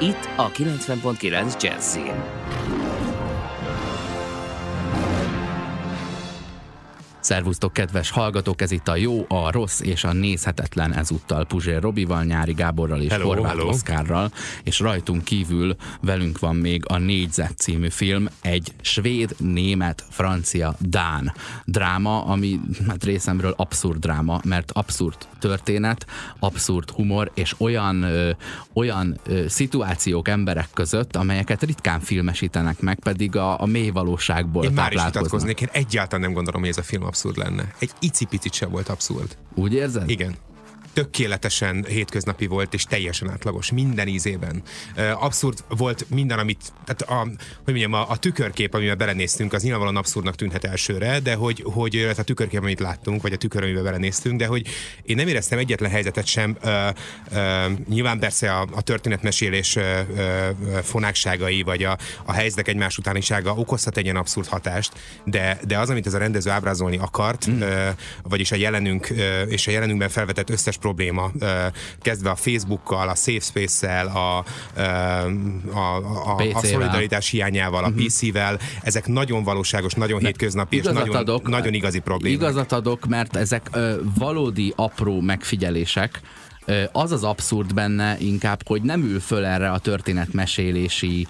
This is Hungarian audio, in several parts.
Itt a 90.9 Jazzin. Szervusztok, kedves hallgatók! Ez itt a jó, a rossz és a nézhetetlen ezúttal Puzsér Robival, Nyári Gáborral és Horváth Oszkárral, és rajtunk kívül velünk van még a Négyzet című film, egy svéd, német, francia, dán dráma, ami hát részemről abszurd dráma, mert abszurd történet, abszurd humor, és olyan szituációk emberek között, amelyeket ritkán filmesítenek meg, pedig a mély valóságból táplálkoznak. Én már is vitatkoznék, én egyáltalán nem gondolom, hogy ez a film abszurd lenne. Egy icipicit sem volt abszurd. Úgy érzed? Igen. Tökéletesen hétköznapi volt, és teljesen átlagos, minden ízében. Abszurd volt minden, amit, tehát a tükörkép, amivel belenéztünk, az nyilvánvalóan abszurdnak tűnhet elsőre, de hogy a tükörkép, amit láttunk, vagy a tükör, amivel belenéztünk, de hogy én nem éreztem egyetlen helyzetet sem. Nyilván persze a történetmesélés fonákságai, vagy a helyzetek egymás utánisága okozhat egy ilyen abszurd hatást, de az, amit ez a rendező ábrázolni akart, vagyis a jelenünk, és a jelenünkben felvetett összes probléma, kezdve a Facebookkal, a Safe Space-szel, a szolidaritás hiányával, a PC-vel, ezek nagyon valóságos, nagyon hétköznapi és nagyon igazi problémák. Igazat adok, mert ezek valódi apró megfigyelések. Az az abszurd benne inkább, hogy nem ül föl erre a történetmesélési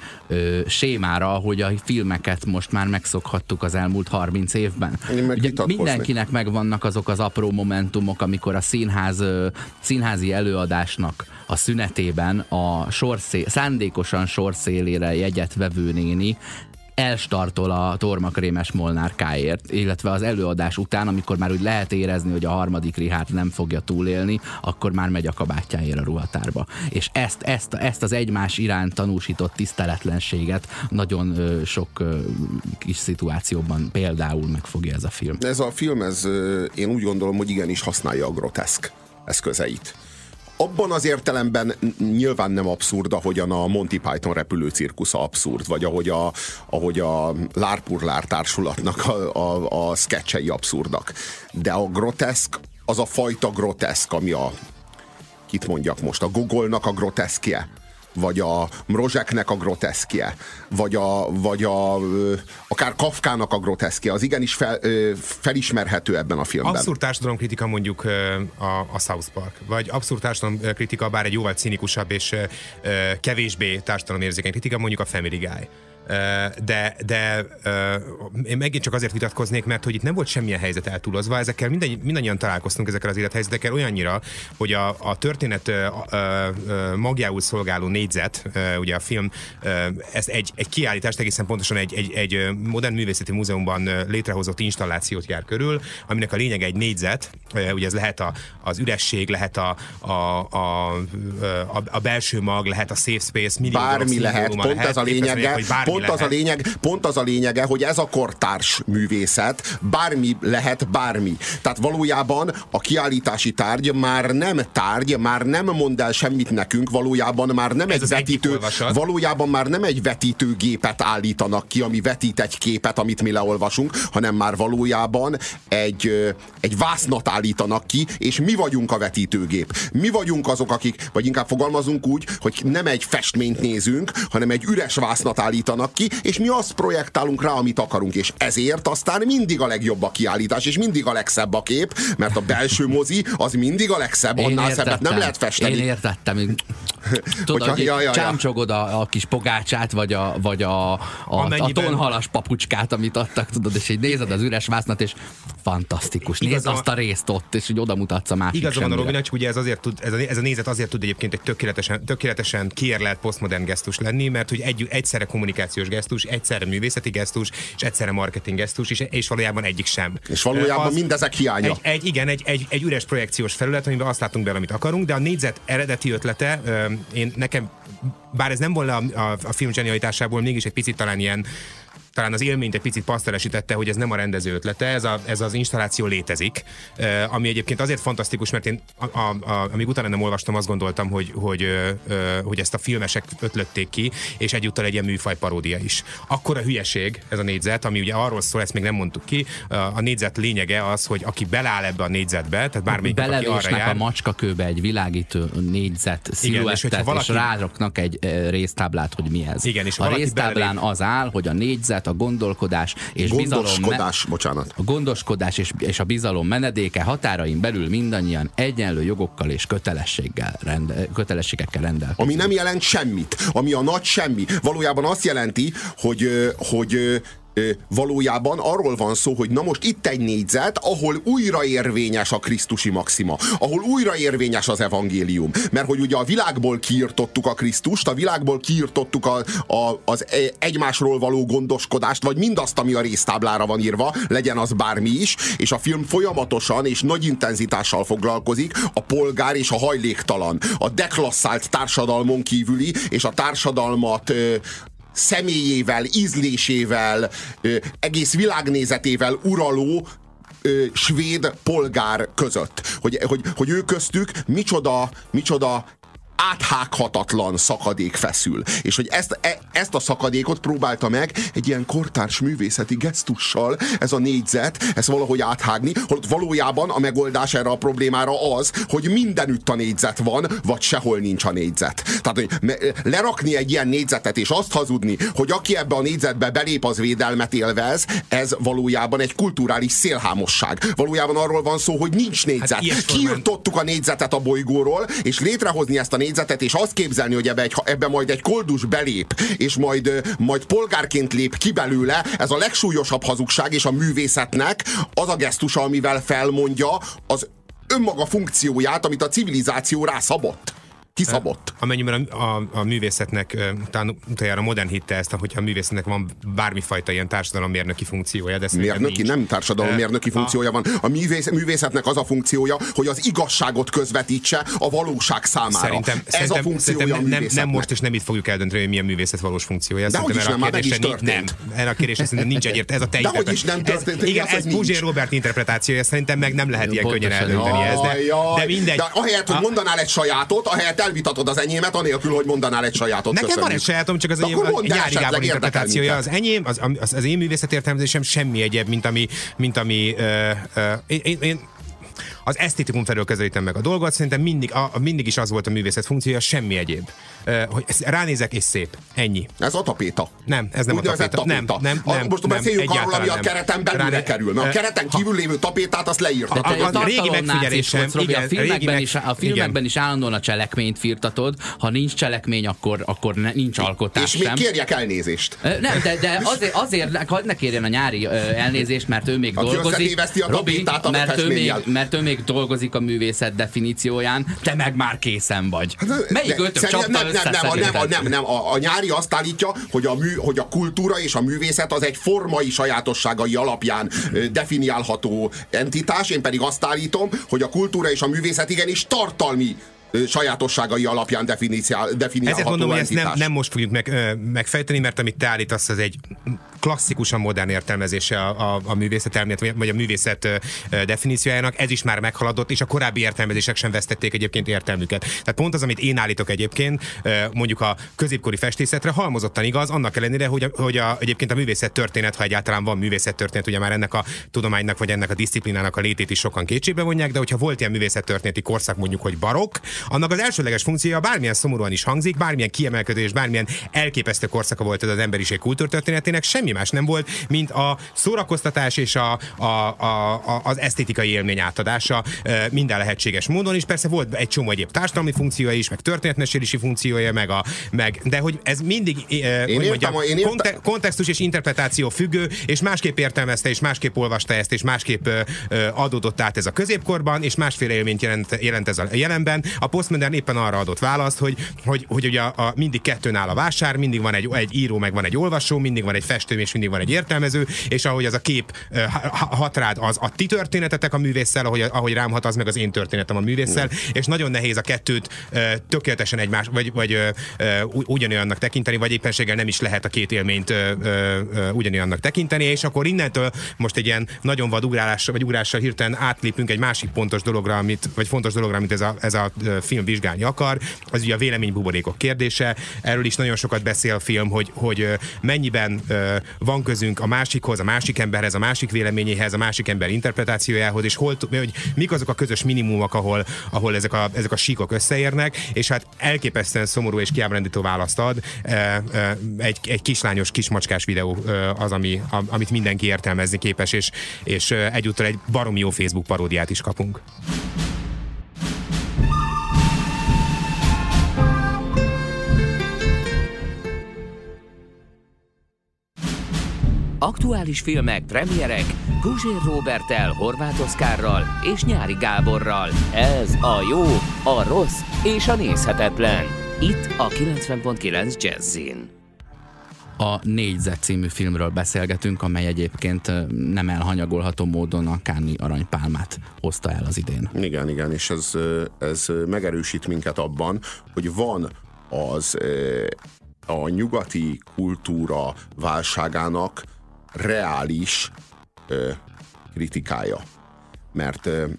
sémára, hogy a filmeket most már megszokhattuk az elmúlt 30 évben. Ugye mindenkinek megvannak azok az apró momentumok, amikor a színházi előadásnak a szünetében a szándékosan sorszélére jegyet vevő néni elstartol a tormakrémes molnárkáért, illetve az előadás után, amikor már úgy lehet érezni, hogy a harmadik Richárd nem fogja túlélni, akkor már megy a kabátjáért a ruhatárba. És ezt az egymás iránt tanúsított tiszteletlenséget nagyon sok kis szituációban például megfogja ez a film. Ez a film, én úgy gondolom, hogy igenis használja a groteszk eszközeit. Abban az értelemben nyilván nem abszurd, ahogyan a Monty Python repülőcirkusza abszurd, vagy ahogy a Lárpurlár társulatnak a sketchei abszurdak. De a groteszk, az a fajta groteszk, ami a Google-nak a groteszkje, vagy a Mrożeknek a groteszkje, vagy a akár Kafkának a groteszkje, az igenis felismerhető ebben a filmben. Abszurd társadalomkritika mondjuk a South Park, vagy abszurd társadalomkritika, bár egy jóval cinikusabb és kevésbé társadalomérzékeny kritika, mondjuk a Family Guy. De én megint csak azért vitatkoznék, mert hogy itt nem volt semmilyen helyzet eltúlozva, ezekkel mindannyian találkoztunk, ezekkel az élethelyzetekkel olyannyira, hogy a történet magjául szolgáló négyzet, ugye a film, ez egy kiállítást, egészen pontosan egy modern művészeti múzeumban létrehozott installációt jár körül, aminek a lényege egy négyzet, ugye ez lehet az üresség, lehet a belső mag, lehet a safe space, bármi lehet, pont ez a lényege, Pont az a lényege, hogy ez a kortárs művészet, bármi lehet bármi. Tehát valójában a kiállítási tárgy már nem mond el semmit nekünk, valójában már nem egy vetítőgépet állítanak ki, ami vetít egy képet, amit mi leolvasunk, hanem már valójában egy vásznat állítanak ki, és mi vagyunk a vetítőgép. Mi vagyunk azok, akik, vagy inkább fogalmazunk úgy, hogy nem egy festményt nézünk, hanem egy üres vásznat állítanak ki, és mi azt projektálunk rá, amit akarunk, és ezért aztán mindig a legjobb a kiállítás, és mindig a legszebb a kép, mert a belső mozi az mindig a legszebb, annál szebbet nem lehet festeni. Én értettem. Tudod, hogy csámcsogod a kis pogácsát, vagy a tonhalas papucskát, amit adtak, tudod, és így nézed az üres vásznat, és fantasztikus. Nézd azt a részt ott, és úgy oda mutatsz a másik semmire. Igazán van a Robinak, csak ugye ez a nézet azért tud egyébként egy tökéletesen kiérlelt posztmodern gesztus lenni, mert hogy egyszerre kommunikáció kommunikációs gesztus, egyszerre művészeti gesztus, és egyszerre marketing gesztus, és valójában egyik sem. És valójában az mindezek hiánya. Egy üres projekciós felület, amiben azt látunk bele, amit akarunk, de a Négyzet eredeti ötlete, nekem, bár ez nem volna a film zsenialitásából, mégis egy picit talán az élményt egy picit pasztelesítette, hogy ez nem a rendező ötlete, ez az installáció létezik, ami egyébként azért fantasztikus, mert én amíg utána nem olvastam, azt gondoltam, hogy ezt a filmesek ötlötték ki, és egyúttal egy ilyen műfaj paródia is. Akkora hülyeség ez a Négyzet, ami ugye arról szól, ezt még nem mondtuk ki, a Négyzet lényege az, hogy aki beláll ebbe a négyzetbe, tehát bármelyik, aki arra jár. Belevésnek a macskakőbe egy világító négyzet sziluettet, és ráraknak egy résztáblát, hogy mi ez. Igen, és a résztáblán az áll, hogy a négyzet, a gondolkodás és a gondoskodás és a bizalom menedéke határain belül mindannyian egyenlő jogokkal és kötelességekkel rendelkezik. Ami nem jelent semmit, ami a nagy semmi. Valójában azt jelenti, hogy valójában arról van szó, hogy na most itt egy négyzet, ahol újra érvényes a krisztusi maxima, ahol újra érvényes az evangélium, mert hogy ugye a világból kiirtottuk a Krisztust, a világból kiirtottuk az egymásról való gondoskodást, vagy mindazt, ami a résztáblára van írva, legyen az bármi is, és a film folyamatosan és nagy intenzitással foglalkozik a polgár és a hajléktalan, a deklasszált társadalmon kívüli, és a társadalmat személyével, ízlésével, egész világnézetével uraló svéd polgár között. Hogy ő köztük micsoda áthághatatlan szakadék feszül. És hogy ezt a szakadékot próbálta meg egy ilyen kortárs művészeti gesztussal ez a Négyzet, ezt valahogy áthágni, holott valójában a megoldás erre a problémára az, hogy mindenütt a négyzet van, vagy sehol nincs a négyzet. Tehát, hogy lerakni egy ilyen négyzetet és azt hazudni, hogy aki ebbe a négyzetbe belép, az védelmet élvez, ez valójában egy kulturális szélhámosság. Valójában arról van szó, hogy nincs négyzet. Hát kiirtottuk a négyzetet a bolygóról, és létrehozni ezt a négyzetet, és azt képzelni, hogy ebbe majd egy koldus belép, és majd polgárként lép ki belőle, ez a legsúlyosabb hazugság, és a művészetnek az a gesztusa, amivel felmondja az önmaga funkcióját, amit a civilizáció rászabott. Kiszabott. Amennyiben a művészetnek, utájára modern hitte ezt, hogyha a művészetnek van bármifajta ilyen társadalommérnöki funkciója, de szerintem nincs. Nem társadalommérnöki funkciója van. A művészetnek az a funkciója, hogy az igazságot közvetítse a valóság számára. Szerintem a funkciója nem most és nem itt fogjuk eldönteni, hogy milyen művészet valós funkciója. De hogy is nem, már meg is történt. Erre a kérdésre szerintem nincs egyért. Ez a te interpretáció. Igen, ez Puzsér Róbert interpretációja, szerintem meg nem lehet ilyen könnyen eldönteni ezt. De mindegy. De ahelyett, hogy mondanál egy sajátot, ahelyett elvitatod az enyémet, anélkül, hogy mondanál egy sajátot. Nekem köszönjük. Van egy sajátom, csak az enyém, a Nyári Gábor interpretációja az enyém, az én művészet értelmezésem semmi egyéb, mint ami én az esztétikum felől közelítem meg a dolgot, szerintem mindig is az volt a művészet funkciója, semmi egyéb. Hogy ránézek és szép. Ennyi. Ez a tapéta. Nem, ez nem úgy a tapéta. Nem, most beszéljünk arról, ami a kereten belül kerül. Mert a kereten kívül lévő tapétát azt leírtak. A régi megfigyelésem. A filmekben is állandóan a cselekményt firtatod. Ha nincs cselekmény, akkor nincs alkotás sem. És még kérjek elnézést. Nem, de azért hadd ne kérjen a Nyári elnézést, mert ő még dolgozik. Mert ő még dolgozik a művészet definícióján, te meg már készen vagy. Melyik ötök csapta össze? Nem. A Nyári azt állítja, hogy a kultúra és a művészet az egy formai sajátosságai alapján definiálható entitás, én pedig azt állítom, hogy a kultúra és a művészet igenis tartalmi sajátosságai alapján definiálható. Ezért mondom, hogy ezt nem most fogjuk megfejteni, mert amit te állítasz, az egy klasszikusan modern értelmezése a művészet elmélet, vagy a művészet definíciójának. Ez is már meghaladott, és a korábbi értelmezések sem vesztették egyébként értelmüket. Tehát pont az, amit én állítok egyébként, mondjuk a középkori festészetre halmozottan igaz, annak ellenére, hogy egyébként a művészet történet, ha egyáltalán van művészet történet, ugye már ennek a tudománynak, vagy ennek a diszciplinának a létét is sokan kétségbe vonják, de hogyha volt ilyen művészet történeti korszak, mondjuk, hogy barokk, annak az elsődleges funkciója, bármilyen szomorúan is hangzik, bármilyen kiemelkedés, bármilyen elképesztő korszaka volt ez az emberiség kultúrtörténetének, semmi semmi más nem volt, mint a szórakoztatás és az esztétikai élmény átadása minden lehetséges módon, és persze volt egy csomó egyéb társadalmi funkciója is, meg történetmesélési funkciója, de hogy ez mindig kontextus és interpretáció függő, és másképp értelmezte, és másképp olvasta ezt, és másképp adódott át ez a középkorban, és másféle élményt jelent ez a jelenben. A postmodern éppen arra adott választ, hogy ugye mindig kettőn áll a vásár, mindig van egy író, meg van egy olvasó, mindig van egy festő, és mindig van egy értelmező, és ahogy az a kép hat rád, az a ti történetetek a művésszel, ahogy rám hat, az meg az én történetem a művésszel, és nagyon nehéz a kettőt tökéletesen egymás, vagy ugyanolyannak tekinteni, vagy éppenséggel nem is lehet a két élményt ugyanolyannak tekinteni, és akkor innentől most egy ilyen nagyon vad ugrással hirtelen átlépünk egy másik pontos dologra, vagy fontos dologra, amit ez a film vizsgálni akar, az ugye a véleménybuborékok kérdése. Erről is nagyon sokat beszél a film, hogy mennyiben van közünk a másikhoz, a másik emberhez, a másik véleményéhez, a másik ember interpretációjához, és hogy mik azok a közös minimumok, ahol ezek a síkok összeérnek, és hát elképesztően szomorú és kiábrándító választ ad. Egy kislányos, kismacskás videó az, amit mindenki értelmezni képes, és egyúttal egy baromi jó Facebook paródiát is kapunk. Aktuális filmek, premierek Puzsér Róberttel, Horváth Oszkárral és Nyári Gáborral. Ez a jó, a rossz és a nézhetetlen. Itt a 90.9 Jazzin. A Négyzet című filmről beszélgetünk, amely egyébként nem elhanyagolható módon a Cannes-i aranypálmát hozta el az idén. Igen, és ez megerősít minket abban, hogy van a nyugati kultúra válságának reális kritikája.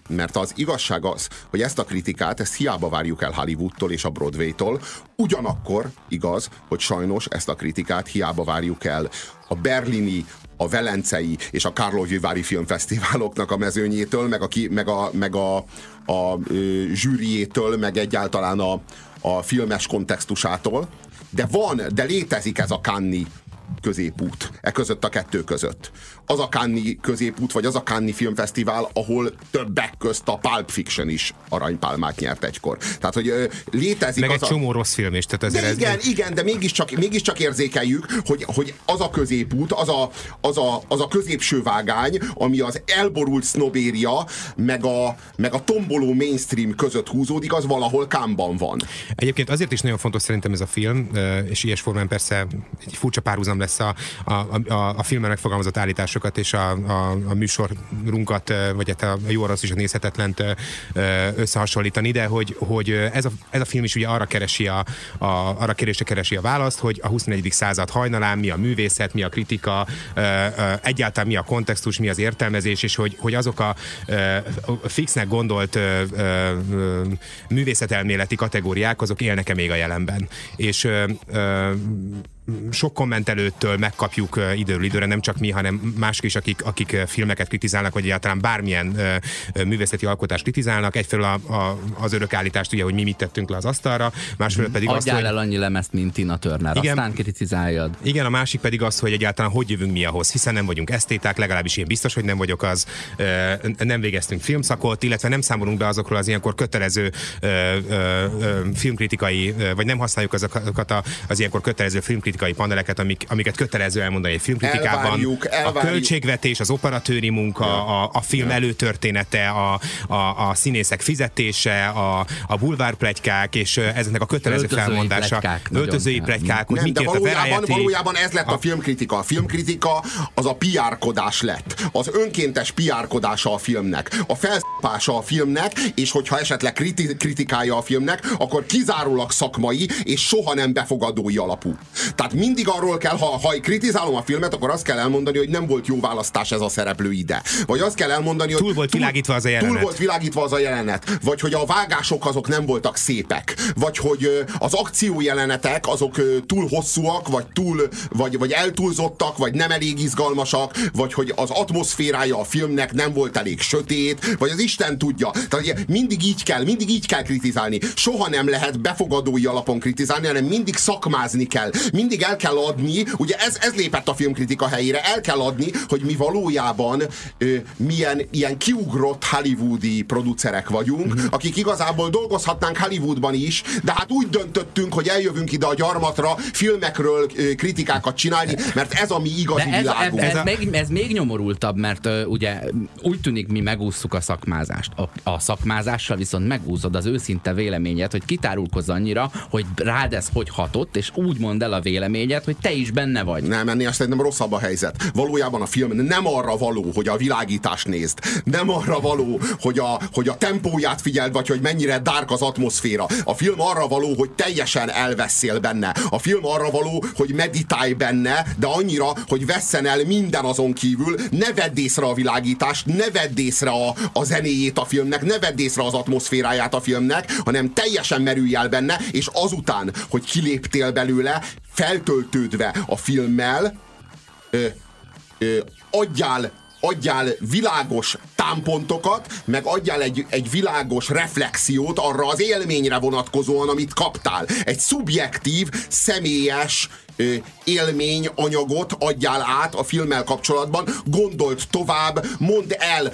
Mert az igazság az, hogy ezt a kritikát, ezt hiába várjuk el Hollywoodtól és a Broadwaytól, ugyanakkor igaz, hogy sajnos ezt a kritikát hiába várjuk el a berlini, a velencei és a Károlyi-vári filmfesztiváloknak a mezőnyétől, meg a zsűriétől, meg egyáltalán a filmes kontextusától, de létezik ez a Cannes-i középút, között a kettő között. Az a Cannes-i középút, vagy az a Cannes-i filmfesztivál, ahol többek közt a Pulp Fiction is aranypálmát nyert egykor. Tehát, hogy létezik meg az egy csomó rossz film is. Tehát de mégiscsak érzékeljük, hogy az a középút, az a középső vágány, ami az elborult sznobéria, meg a tomboló mainstream között húzódik, az valahol Cannes-ban van. Egyébként azért is nagyon fontos szerintem ez a film, és ilyes formán persze egy furcsa párhuzam lesz a filmben megfogalmazott állításokat és a műsorunkat, vagy hát a jó rossz és a nézhetetlent összehasonlítani, de hogy ez a film is ugye arra keresi a választ, hogy a 21. század hajnalán mi a művészet, mi a kritika, egyáltalán mi a kontextus, mi az értelmezés, és hogy azok a fixnek gondolt művészetelméleti kategóriák, azok élnek-e még a jelenben. És sok kommentelőtől megkapjuk időről időre, nem csak mi, hanem mások is, akik filmeket kritizálnak, vagy egyáltalán bármilyen művészeti alkotást kritizálnak. Egyfelől az örök állítást, ugye, hogy mi mit tettünk le az asztalra, másfelől pedig azt, hogy... Adjál el annyi lemezt, mint Tina Turner, igen, aztán kritizáljad. Igen, a másik pedig az, hogy egyáltalán hogy jövünk mi ahhoz, hiszen nem vagyunk esztéták, legalábbis én biztos, hogy nem vagyok az, nem végeztünk filmszakot, illetve nem számolunk be azokról az ilyenkor kötelező filmkritikai, vagy nem használjuk azokat az ilyenkor kötelező filmkritikai paneleket, amiket kötelező elmondani egy filmkritikában. Elvárjuk. A költségvetés, az operatőri munka, a film előtörténete, a színészek fizetése, a bulvárpletykák, és ezeknek a kötelező felmondása. Öltözői pletykák, hogy mit írt a Variety. Valójában ez lett a filmkritika. A filmkritika az a PR-kodás lett. Az önkéntes PR-kodása a filmnek. A felszapása a filmnek, és hogyha esetleg kritikája a filmnek, akkor kizárólag szakmai, és soha nem befogadói alapú. Tehát mindig arról kell, ha kritizálom a filmet, akkor azt kell elmondani, hogy nem volt jó választás ez a szereplő ide. Vagy azt kell elmondani, hogy túl volt világítva az a jelenet. Vagy hogy a vágások azok nem voltak szépek. Vagy hogy az akciójelenetek azok túl hosszúak, vagy eltúlzottak, vagy nem elég izgalmasak, vagy hogy az atmoszférája a filmnek nem volt elég sötét, vagy az Isten tudja. Tehát mindig így kell kritizálni. Soha nem lehet befogadói alapon kritizálni, hanem mindig szakmázni kell. Mindig mindig el kell adni, ugye ez lépett a filmkritika helyére, el kell adni, hogy mi valójában milyen ilyen kiugrott hollywoodi producerek vagyunk, akik igazából dolgozhatnánk Hollywoodban is, de hát úgy döntöttünk, hogy eljövünk ide a gyarmatra filmekről kritikákat csinálni, mert ez a mi igazi világunk. Ez még nyomorultabb, mert ugye úgy tűnik, mi megúsztuk a szakmázást. A szakmázással viszont megúszod az őszinte véleményed, hogy kitárulkozz annyira, hogy rád ez hogy hatott, és úgy mondd el a véleményed, hogy te is benne vagy. Nem, ennél szerintem rosszabb a helyzet. Valójában a film nem arra való, hogy a világítást nézd. Nem arra való, hogy a tempóját figyeld, vagy hogy mennyire dark az atmoszféra. A film arra való, hogy teljesen elveszél benne. A film arra való, hogy meditálj benne, de annyira, hogy vesszen el minden azon kívül, ne vedd észre a világítást, ne vedd észre a zenéjét a filmnek, ne vedd észre az atmoszféráját a filmnek, hanem teljesen merülj el benne, és azután, hogy kiléptél belőle, feltöltődve a filmmel, adjál világos támpontokat, meg adjál egy világos reflexiót arra az élményre vonatkozóan, amit kaptál. Egy szubjektív, személyes élményanyagot adjál át a filmmel kapcsolatban, gondold tovább, mondd el,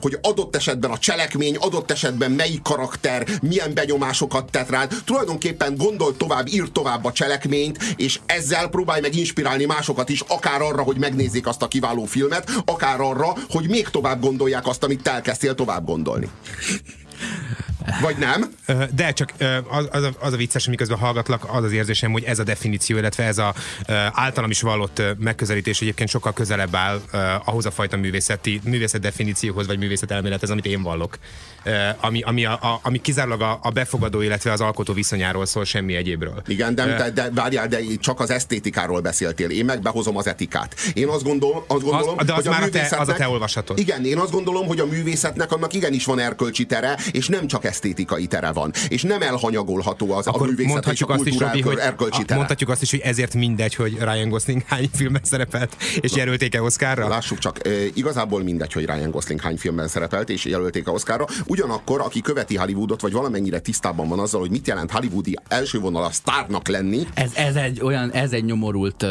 hogy adott esetben a cselekmény, adott esetben melyik karakter, milyen benyomásokat tett rád. Tulajdonképpen gondold tovább, írd tovább a cselekményt, és ezzel próbálj meg inspirálni másokat is, akár arra, hogy megnézzék azt a kiváló filmet, akár arra, hogy még tovább gondolják azt, amit te elkezdtél tovább gondolni. Vagy nem? De csak az a vicces, miközben hallgatlak, az az érzésem, hogy ez a definíció, illetve ez az általam is vallott megközelítés egyébként sokkal közelebb áll ahhoz a fajta művészet definícióhoz, vagy művészet elmélethez, amit én vallok. Ami kizárólag a befogadó, illetve az alkotó viszonyáról szól, semmi egyébről. Igen, de várjál, de csak az esztétikáról beszéltél. Én meg behozom az etikát. Én azt gondolom, de az hogy már az a te olvasatod. Igen, én azt gondolom, hogy a művészetnek annak igenis van erkölcsi tere, és nem csak esztétikai tere van. És nem elhanyagolható az akkor a művészet és a kultúra erkölcsi tere. Mondhatjuk azt is, hogy ezért mindegy, hogy Ryan Gosling hány filmben szerepelt, és jelölték-e Oscarra? Lássuk csak, igazából mindegy, hogy Ryan Gosling hány filmben szerepelt, és jelölték-e Oscarra. Ugyanakkor, aki követi Hollywoodot, vagy valamennyire tisztában van azzal, hogy mit jelent hollywoodi első vonal sztárnak lenni. Ez egy nyomorult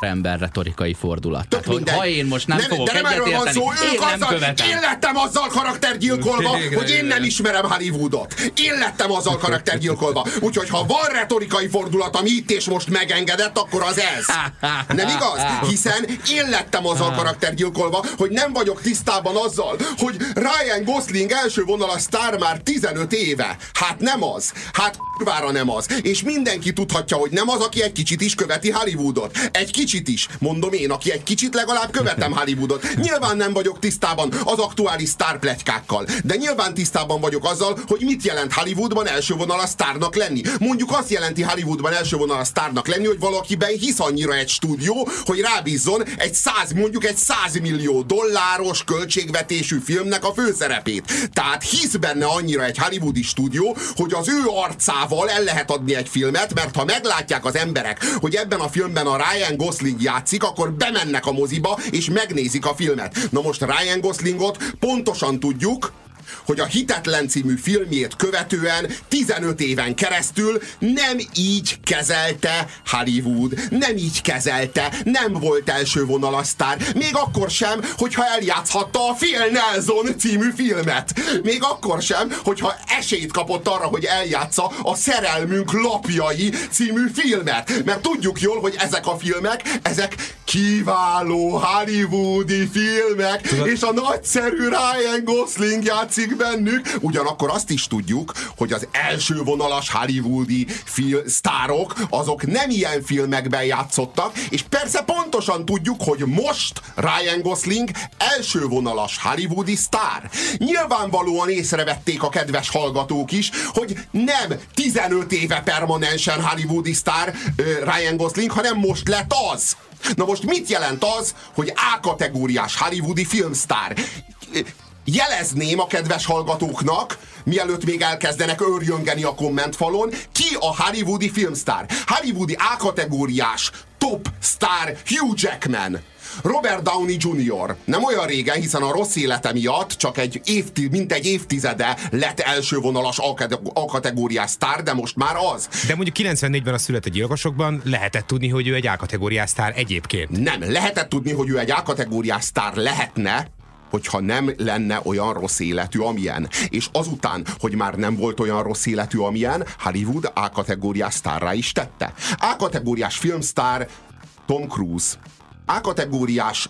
ember retorikai fordulat. Tehát, hogy ha én most nem fogok egyetérteni, én nem követem. Én lettem azzal karaktergyilkolva, hogy én nem ismerem Hollywoodot. Én lettem azzal karaktergyilkolva. Úgyhogy, ha van retorikai fordulat, ami itt és most megengedett, akkor az ez. Nem igaz? Hiszen én lettem azzal karaktergyilkolva, hogy nem vagyok tisztában azzal, hogy Ryan Gosling első a sztár már 15 éve. Hát nem az. Hát kurvára nem az. És mindenki tudhatja, hogy nem az, aki egy kicsit is követi Hollywoodot. Egy kicsit is. Mondom én, aki egy kicsit legalább követem Hollywoodot. Nyilván nem vagyok tisztában az aktuális sztárpletykákkal. De nyilván tisztában vagyok azzal, hogy mit jelent Hollywoodban első a sztárnak lenni. Mondjuk azt jelenti Hollywoodban első a sztárnak lenni, hogy valakiben hisz annyira egy stúdió, hogy rábízzon egy $100 millió költségvetésű filmnek a főszerepét. Tehát hisz benne annyira egy hollywoodi stúdió, hogy az ő arcával el lehet adni egy filmet, mert ha meglátják az emberek, hogy ebben a filmben a Ryan Gosling játszik, akkor bemennek a moziba és megnézik a filmet. Na most Ryan Goslingot pontosan tudjuk, hogy a Hitetlen című filmjét követően 15 éven keresztül nem így kezelte Hollywood. Nem így kezelte, nem volt első vonalasztár. Még akkor sem, hogyha eljátszhatta a Phil Nelson című filmet. Még akkor sem, hogyha esélyt kapott arra, hogy eljátsza a Szerelmünk lapjai című filmet. Mert tudjuk jól, hogy ezek a filmek, ezek kiváló hollywoodi filmek, és a nagyszerű Ryan Gosling játszik bennük. Ugyanakkor azt is tudjuk, hogy az első vonalas hollywoodi sztárok, azok nem ilyen filmekben játszottak, és persze pontosan tudjuk, hogy most Ryan Gosling első vonalas hollywoodi sztár. Nyilvánvalóan észrevették a kedves hallgatók is, hogy nem 15 éve permanensen hollywoodi sztár Ryan Gosling, hanem most lett az. Na most mit jelent az, hogy A-kategóriás hollywoodi filmsztár? Jelezném a kedves hallgatóknak, mielőtt még elkezdenek őrjöngeni a kommentfalon, ki a hollywoodi filmsztár. Hollywoodi A-kategóriás top sztár Hugh Jackman. Robert Downey Jr. nem olyan régen, hiszen a rossz élete miatt csak mintegy évtizede lett elsővonalas A-kategóriás sztár, de most már az. De mondjuk 94-ben a született Gyilkosokban lehetett tudni, hogy ő egy A-kategóriás sztár egyébként. Nem, lehetett tudni, hogy ő egy A-kategóriás sztár lehetne, hogyha nem lenne olyan rossz életű, amilyen. És azután, hogy már nem volt olyan rossz életű, amilyen, Hollywood A-kategóriás sztárrá is tette. A-kategóriás filmsztár Tom Cruise. A-kategóriás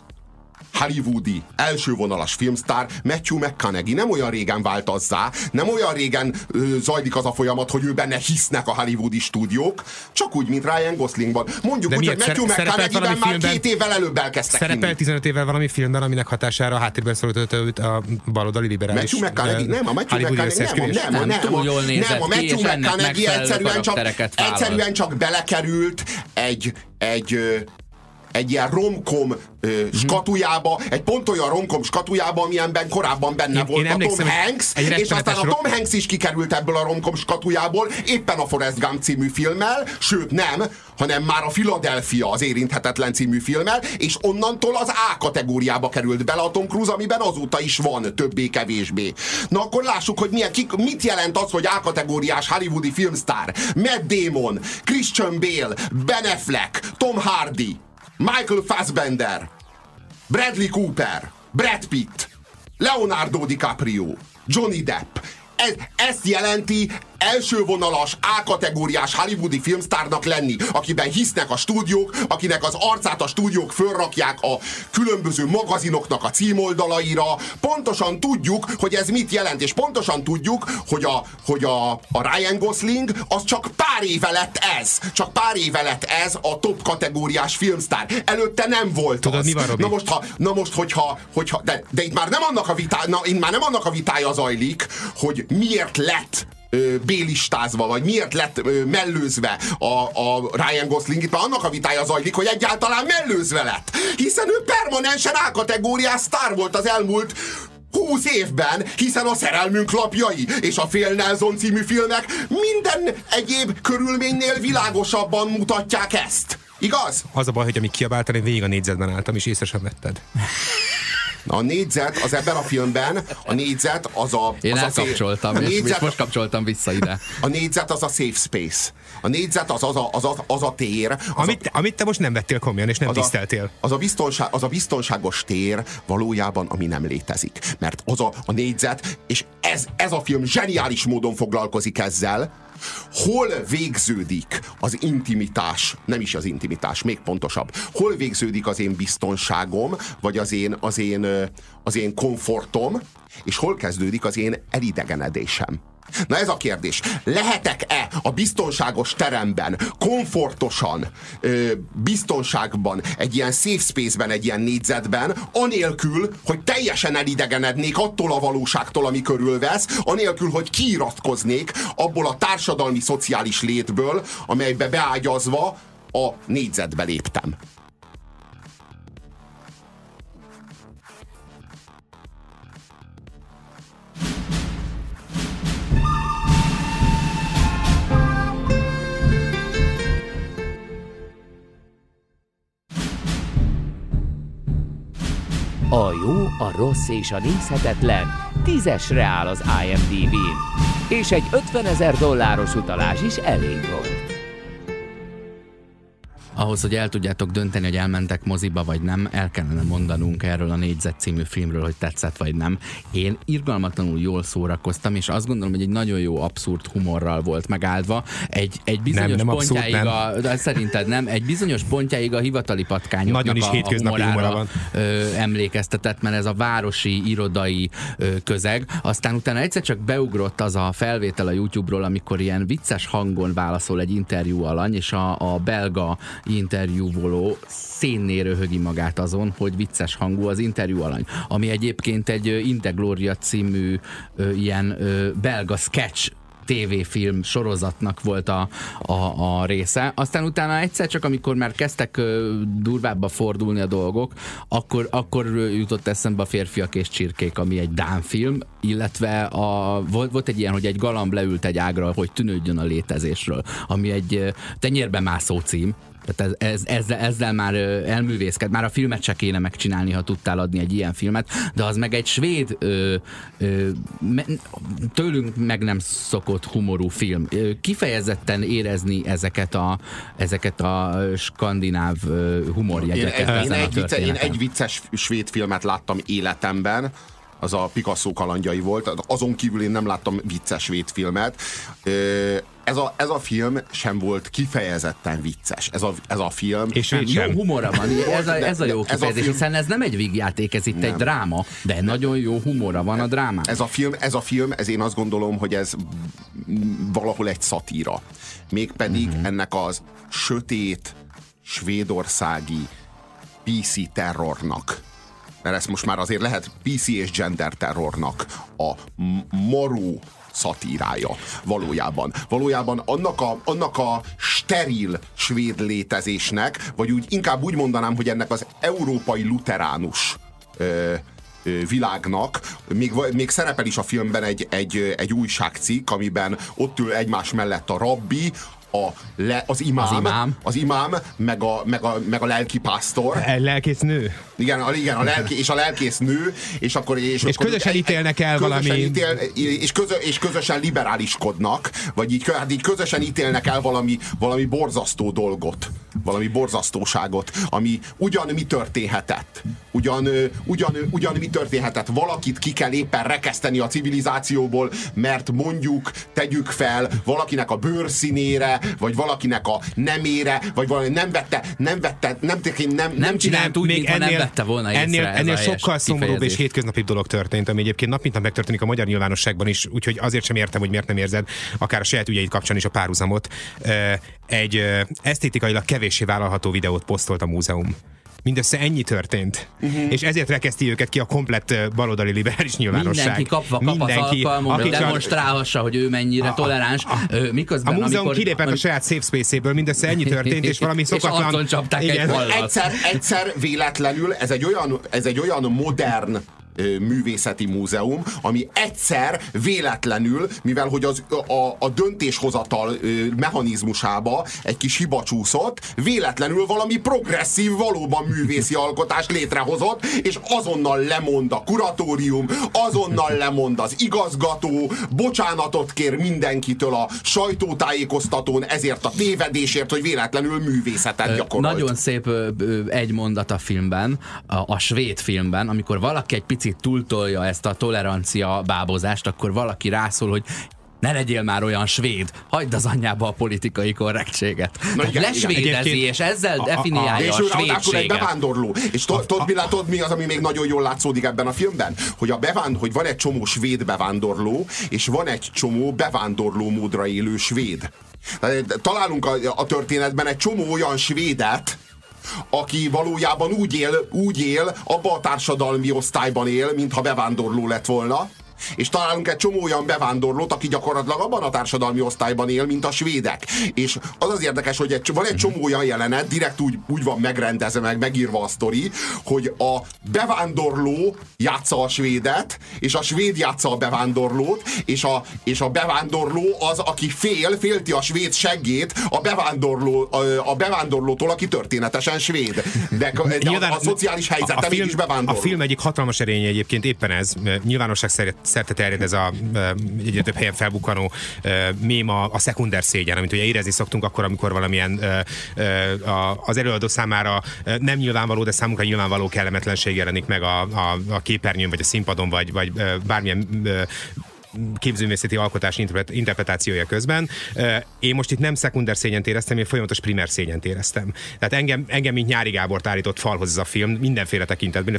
hollywoodi elsővonalas filmsztár Matthew McConaughey. Nem olyan régen vált azzá, nem olyan régen zajlik az a folyamat, hogy ő benne hisznek a hollywoodi stúdiók, csak úgy, mint Ryan Goslingban. Mondjuk, hogy Matthew McConaughey-ben már 2 évvel előbb elkezdtek hinni. Szerepel 15 évvel valami filmben, aminek hatására a háttérben szólított őt a baloldali liberális hollywoodi összeesküvés. Nem, túl jól nézett ki, és ennek megfelelő karaktereket vállal. Egyszerűen csak belekerült egy ilyen romkom skatujába, egy pont olyan romkom skatujába, amilyenben korábban benne volt a Tom Hanks, és aztán a Tom Hanks is kikerült ebből a romkom skatujából, éppen a Forrest Gump című filmmel, sőt nem, hanem már a Philadelphia az Érinthetetlen című filmmel, és onnantól az A-kategóriába került bele a Tom Cruise, amiben azóta is van, többé-kevésbé. Na akkor lássuk, hogy mit jelent az, hogy A-kategóriás hollywoodi filmsztár. Matt Damon, Christian Bale, Ben Affleck, Tom Hardy, Michael Fassbender, Bradley Cooper, Brad Pitt, Leonardo DiCaprio, Johnny Depp. Ezt jelenti elsővonalas, A-kategóriás hollywoodi filmsztárnak lenni, akiben hisznek a stúdiók, akinek az arcát a stúdiók fölrakják a különböző magazinoknak a címoldalaira. Pontosan tudjuk, hogy ez mit jelent, és pontosan tudjuk, hogy a Ryan Gosling az csak pár éve lett ez. Csak pár éve lett ez a top kategóriás filmsztár. Előtte nem volt. Tudod, az. Mi van, Robi? Na most, hogyha de itt már nem annak a vitája zajlik, hogy miért lett bélistázva, vagy miért lett mellőzve a Ryan Gosling. Itt már annak a vitája zajlik, hogy egyáltalán mellőzve lett. Hiszen ő permanensen A-kategóriás sztár volt az elmúlt 20 évben, hiszen a Szerelmünk lapjai és a Fél Nelson című filmek minden egyéb körülménynél világosabban mutatják ezt. Igaz? Az a baj, hogy amíg kiabáltál, én végig a négyzetben álltam, és észre sem vetted. A Négyzet az ebben a filmben, a Négyzet az a... Én elkapcsoltam, és most kapcsoltam vissza ide. A Négyzet az a safe space. A Négyzet az a tér. Amit te most nem vettél komolyan, és nem tiszteltél. Az a biztonságos tér valójában, ami nem létezik. Mert az a Négyzet, és ez a film zseniális módon foglalkozik ezzel, hol végződik az intimitás, nem is az intimitás, még pontosabb, hol végződik az én biztonságom, vagy az én komfortom, és hol kezdődik az én elidegenedésem. Na ez a kérdés. Lehetek-e a biztonságos teremben, komfortosan, biztonságban, egy ilyen safe space-ben, egy ilyen négyzetben, anélkül, hogy teljesen elidegenednék attól a valóságtól, ami körülvesz, anélkül, hogy kiiratkoznék abból a társadalmi, szociális létből, amelybe beágyazva a négyzetbe léptem. A jó, a rossz és a nézhetetlen 10-esre áll az IMDb-n, és egy $50,000 utalás is elég volt. Ahhoz, hogy el tudjátok dönteni, hogy elmentek moziba vagy nem, el kellene mondanunk erről a Négyzet című filmről, hogy tetszett vagy nem. Én irgalmatlanul jól szórakoztam, és azt gondolom, hogy egy nagyon jó abszurd humorral volt megáldva. Egy bizonyos nem pontjáig abszurd, nem. Szerinted nem? Egy bizonyos pontjáig a hivatali patkányoknak nagyon is a humorára emlékeztetett, mert ez a városi, irodai közeg. Aztán utána egyszer csak beugrott az a felvétel a YouTube-ról, amikor ilyen vicces hangon válaszol egy interjú alany, és a belga interjúvoló szénné röhögi magát azon, hogy vicces hangú az interjú alany, ami egyébként egy Integlória című ilyen belga sketch TV-film sorozatnak volt a része. Aztán utána egyszer csak, amikor már kezdtek durvábbba fordulni a dolgok, akkor jutott eszembe a Férfiak és csirkék, ami egy dán film, illetve volt egy ilyen, hogy egy galamb leült egy ágra, hogy tűnődjön a létezésről, ami egy tenyérbe mászó cím, Tehát ezzel már elművészked. Már a filmet se kéne megcsinálni, ha tudtál adni egy ilyen filmet, de az meg egy svéd tőlünk meg nem szokott humorú film. Kifejezetten érezni ezeket a skandináv humorjegyeket. Én egy vicces svéd filmet láttam életemben, az a Picasso kalandjai volt, azon kívül én nem láttam vicces svéd filmet. Ez a film sem volt kifejezetten vicces. Ez a film... És jó humora van. Ez a jó kifejezés, hiszen ez nem egy vígjáték, ez itt nem egy dráma, de nagyon jó humora van a drámán. Ez a film, én azt gondolom, hogy ez valahol egy szatíra. Mégpedig ennek az sötét svédországi PC terrornak, mert ezt most már azért lehet PC és gender terrornak a maró szatírája valójában. Valójában annak a steril svéd létezésnek, vagy úgy inkább úgy mondanám, hogy ennek az európai luteránus világnak. Még szerepel is a filmben egy újságcikk, amiben ott ül egymás mellett a rabbi, az imám, meg a lelkipásztor. Lelkésznő. Igen, a lelkésznő, és közösen ítélnek el valamit. És közösen liberáliskodnak, vagy így közösen ítélnek el valami borzasztó dolgot, valami borzasztóságot, ami ugyan mi történhetett. Ugyan mi történhetett. Valakit ki kell éppen rekeszteni a civilizációból, mert mondjuk, tegyük fel, valakinek a bőrszínére, vagy valakinek a nemére, vagy valami nem vette volna észre, ennél sokkal szomorúbb és hétköznapi dolog történt, ami egyébként nap mint nap megtörténik a magyar nyilvánosságban is, úgyhogy azért sem értem, hogy miért nem érzed, akár a saját ügyeid kapcsán is a párhuzamot. Egy esztétikailag kevéssé vállalható videót posztolt a múzeum. Mindössze ennyi történt. És ezért rekeszti őket ki a komplett baloldali liberális nyilvánosság. Mindenki kapva kap az alkalmon, hogy demonstrálhassa, hogy ő mennyire toleráns. Miközben, a múzeum kilépett a saját safe space-éből, mindössze ennyi történt, és valami szokatlan... És azon csapták egy hallat. Egyszer véletlenül ez egy olyan modern művészeti múzeum, ami egyszer véletlenül, mivel hogy a döntéshozatal mechanizmusába egy kis hiba csúszott, véletlenül valami progresszív, valóban művészi alkotást létrehozott, és azonnal lemond a kuratórium, azonnal lemond az igazgató, bocsánatot kér mindenkitől a sajtótájékoztatón ezért a tévedésért, hogy véletlenül művészetet gyakorolt. Nagyon szép egy mondat a filmben, a svéd filmben, amikor valaki egy picit túltolja ezt a tolerancia bábozást, akkor valaki rászól, hogy ne legyél már olyan svéd, hagyd az anyjába a politikai korrektséget. Lesvédezi, és ezzel definiálja a svédséget. Egy bevándorló. És tudod, mi az, ami még nagyon jól látszódik ebben a filmben? Hogy van egy csomó svéd bevándorló, és van egy csomó bevándorló módra élő svéd. Találunk a történetben egy csomó olyan svédet, aki valójában úgy él, abba a társadalmi osztályban él, mintha bevándorló lett volna, és találunk egy csomó olyan bevándorlót, aki gyakorlatilag abban a társadalmi osztályban él, mint a svédek. És az érdekes, hogy van egy csomó olyan jelenet, direkt úgy van megrendezve, megírva a sztori, hogy a bevándorló játsza a svédet, és a svéd játsza a bevándorlót, és a bevándorló az, aki félti a svéd seggét a bevándorlótól, aki történetesen svéd. De a szociális helyzete mégis bevándorló. A film egyik hatalmas erénye egyébként éppen ez, nyilvánosság szerte terjed ez a egyre több helyen felbukkanó mém a szekunder szégyen, amit ugye érezni szoktunk akkor, amikor valamilyen az előadó számára nem nyilvánvaló, de számunkra nyilvánvaló kellemetlenség jelenik meg a képernyőn, vagy a színpadon, vagy bármilyen képzőművészeti alkotás interpretációja közben. Én most itt nem szekunder szégyent éreztem, én folyamatos primer szégyent éreztem. Tehát engem mint Nyári Gábort állított falhoz ez a film,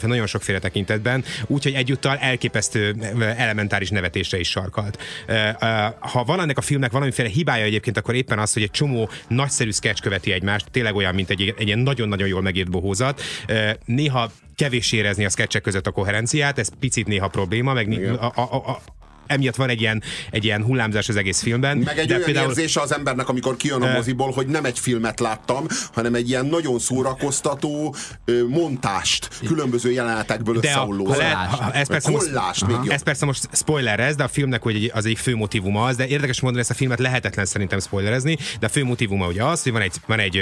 nagyon sokféle tekintetben, úgyhogy egyúttal elképesztő elementáris nevetésre is sarkalt. Ha van ennek a filmnek valamiféle hibája egyébként, akkor éppen az, hogy egy csomó nagyszerű sketch követi egymást, tényleg olyan, mint egy ilyen nagyon-nagyon jól megírt bohózat. Néha kevés érezni a sketchek között a koherenciát, ez picit néha probléma, meg emiatt van egy ilyen hullámzás az egész filmben. Meg egy olyan például... érzése az embernek, amikor kijön a moziból, hogy nem egy filmet láttam, hanem egy ilyen nagyon szórakoztató montást, különböző jelenetekből összeolló kollást. Ez persze most spoilerez, de a filmnek az egy fő motívuma az, de érdekes módon ezt a filmet lehetetlen szerintem spoilerezni, de a fő motívuma ugye az, hogy van egy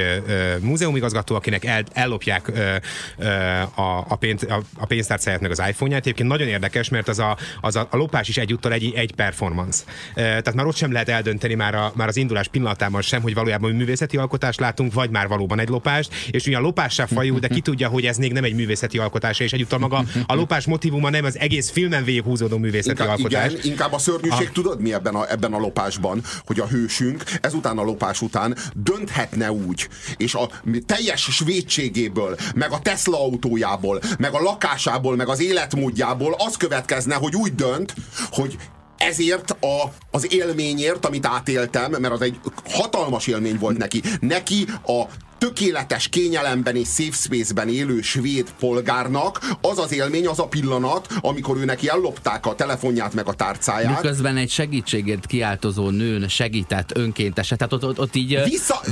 múzeumigazgató, akinek ellopják a pénztárcáját meg az iPhone-ját. Egyébként nagyon érdekes, mert az a lopás is egyúttal egy performance. Tehát már ott sem lehet eldönteni már az indulás pillanatában sem, hogy valójában művészeti alkotást látunk, vagy már valóban egy lopást, és ugyan a lopássá fajul, de ki tudja, hogy ez még nem egy művészeti alkotás, és egyúttal maga a lopás motívuma nem az egész filmen végighúzódó művészeti alkotás. Igen, inkább a szörnyűség tudod mi ebben a lopásban, hogy a hősünk ezután a lopás után dönthetne úgy, és a teljes svédségéből, meg a Tesla autójából, meg a lakásából, meg az életmódjából az következne, hogy úgy dönt, hogy ezért az élményért, amit átéltem, mert az egy hatalmas élmény volt neki a tökéletes kényelemben és safe space-ben élő svéd polgárnak az az élmény, az a pillanat, amikor ő neki ellopták a telefonját meg a tárcáját. Miközben egy segítségért kiáltozó nőn segített önkéntese. Tehát ott így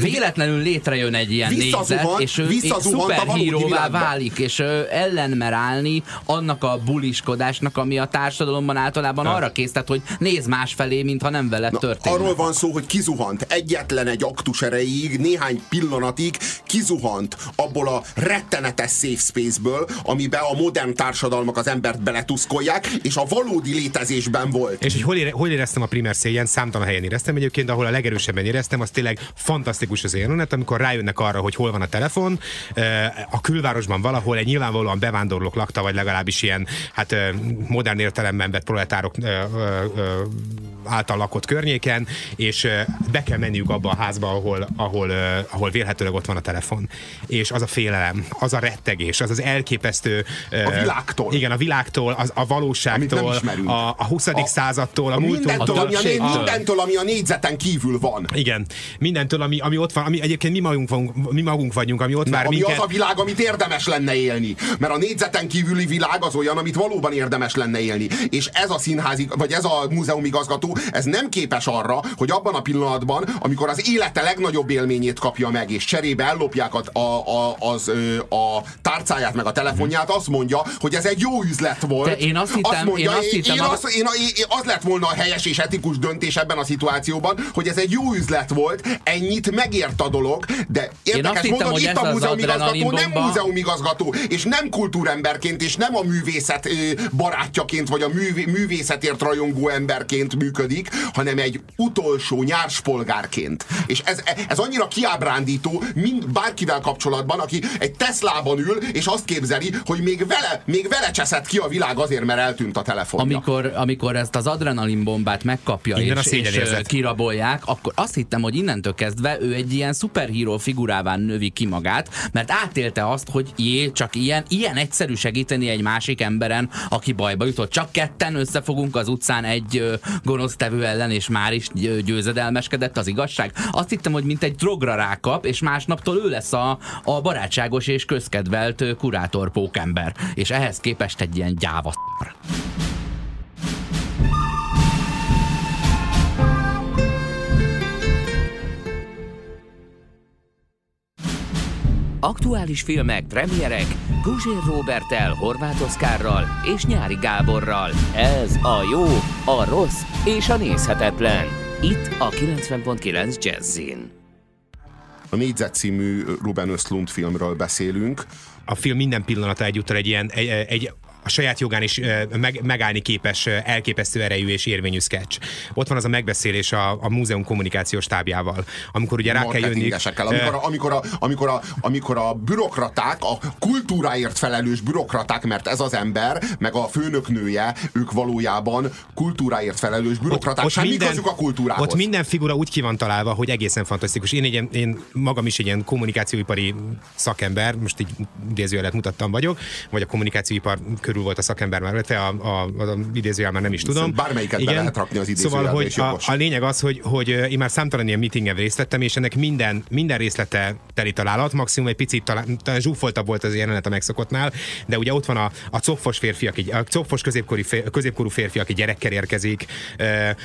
véletlenül létrejön egy ilyen négyzet, és ő szuperhíróvá válik, és ellenmer állni annak a buliskodásnak, ami a társadalomban általában arra késztet, hogy nézz másfelé, mintha nem veled történt. Arról van szó, hogy kizuhant egyetlen egy aktus erejéig, néhány pillanatig kizuhant abból a rettenetes safe space-ből, amiben a modern társadalmak az embert beletuszkolják, és a valódi létezésben volt. És hogy hol éreztem a primer széljen, számtalan helyen éreztem egyébként, ahol a legerősebben éreztem, az tényleg fantasztikus az jelenet, amikor rájönnek arra, hogy hol van a telefon, a külvárosban valahol egy nyilvánvalóan bevándorlók lakta, vagy legalábbis ilyen modern értelemben vett proletárok által lakott környéken, és be kell menniük abba a házba, ahol vélhetőleg ott van a telefon. És az a félelem, az a rettegés, az elképesztő... A világtól. Igen, a világtól, a valóságtól, a 20. századtól, a múltól. Mindentől, ami a négyzeten kívül van. Igen, mindentől, ami ott van, ami egyébként mi magunk vagyunk, ami ott vár minket. Az a világ, amit érdemes lenne élni. Mert a négyzeten kívüli világ az olyan, amit valóban érdemes lenne élni. És ez a színházi, vagy ez a múzeumigazgató, ez nem képes arra, hogy abban a pillanatban, amikor az élete legnagyobb élményét kapja meg, és cserébe ellopják a tárcáját meg a telefonját, azt mondja, hogy ez egy jó üzlet volt. De én azt hittem, az lett volna a helyes és etikus döntés ebben a szituációban, hogy ez egy jó üzlet volt, ennyit megért a dolog, de érdekes módon itt a múzeumigazgató nem múzeumigazgató, és nem kultúremberként, és nem a művészet barátjaként, vagy a művészetért rajongó emberként működik, hanem egy utolsó nyárspolgárként. És ez annyira kiábrándító, mint bárkivel kapcsolatban, aki egy Teslában ül, és azt képzeli, hogy még vele cseszett ki a világ azért, mert eltűnt a telefonja. Amikor ezt az adrenalinbombát megkapja, és kirabolják, akkor azt hittem, hogy innentől kezdve ő egy ilyen szuperhíró figuráván növi ki magát, mert átélte azt, hogy csak ilyen egyszerű segíteni egy másik emberen, aki bajba jutott. Csak ketten összefogunk az utcán egy gonosztevő ellen, és már is győzedelmeskedett az igazság. Azt hittem, hogy mint egy drogra rákap, és másnaptól ő lesz a barátságos és közkedvelt kurátor pókember. És ehhez képest egy ilyen gyáva s***r. Aktuális filmek, premierek Puzsér Róberttel, Horváth Oszkárral és Nyári Gáborral. Ez a jó, a rossz és a nézhetetlen. Itt a 90.9 Jazzin. A Négyzet című Ruben Östlund filmről beszélünk. A film minden pillanata egyúttal egy ilyen... a saját jogán is megállni képes, elképesztő erejű és érvényű sketch. Ott van az a megbeszélés a múzeum kommunikációs tábjával, amikor ugye rá kell jönni. Amikor a bürokraták, a kultúráért felelős bürokraták, mert ez az ember, meg a főnöknője, ők valójában kultúráért felelős bürokraták. Ott semmi közük a kultúrához. Ott minden figura úgy ki van találva, hogy egészen fantasztikus. Én magam is egy ilyen kommunikációipari szakember, most így idézőjelet mutattam vagyok, vagy a kommunikációipar körül volt a szakember mellette, a idézőjel már nem is tudom. Bármelyiket be lehet rakni az idézőjelbe. Szóval, hogy a lényeg az, hogy én már számtalan ilyen meetingen részt vettem, és ennek minden részlete teli találat, maximum egy picit talán zsúfoltabb volt az jelenet a megszokottnál, de ugye ott van a copfos férfi, a copfos középkorú férfi, aki gyerekkel érkezik.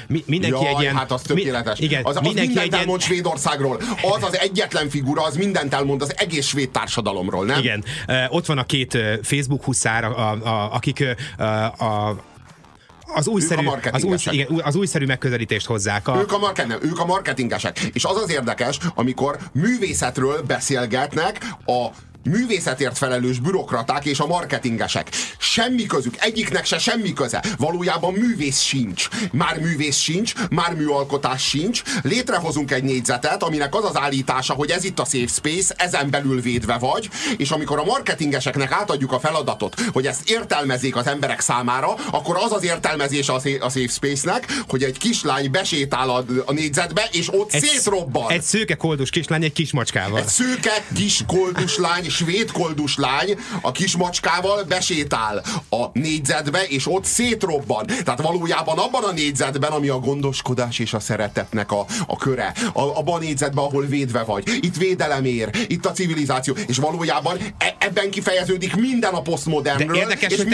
Mindenki egy ilyen... Hát az tökéletes. Igen, az mindent elmond Svédországról. Az az egyetlen figura, az mindent elmond az egész svéd társadalomról, nem? Igen. Ott van a két Facebook huszár, akik az újszerű megközelítést hozzák. Ők a marketingesek. És az az érdekes, amikor művészetről beszélgetnek a művészetért felelős bürokraták és a marketingesek. Semmi közük, egyiknek se semmi köze. Valójában művész sincs, már műalkotás sincs. Létrehozunk egy négyzetet, aminek az az állítása, hogy ez itt a safe space, ezen belül védve vagy, és amikor a marketingeseknek átadjuk a feladatot, hogy ezt értelmezzék az emberek számára, akkor az az értelmezés a safe space-nek, hogy egy kislány besétál a négyzetbe, és ott szétrobban. Egy szőke koldus kislány egy kismacskával. Egy szőke kis kolduslány, svéd kolduslány a kismacskával besétál a négyzetbe, és ott szétrobban. Tehát valójában abban a négyzetben, ami a gondoskodás és a szeretetnek a köre, abban a négyzetben, ahol védve vagy. Itt védelem ér, itt a civilizáció, és valójában ebben kifejeződik minden a posztmodernről. De érdekes, hogy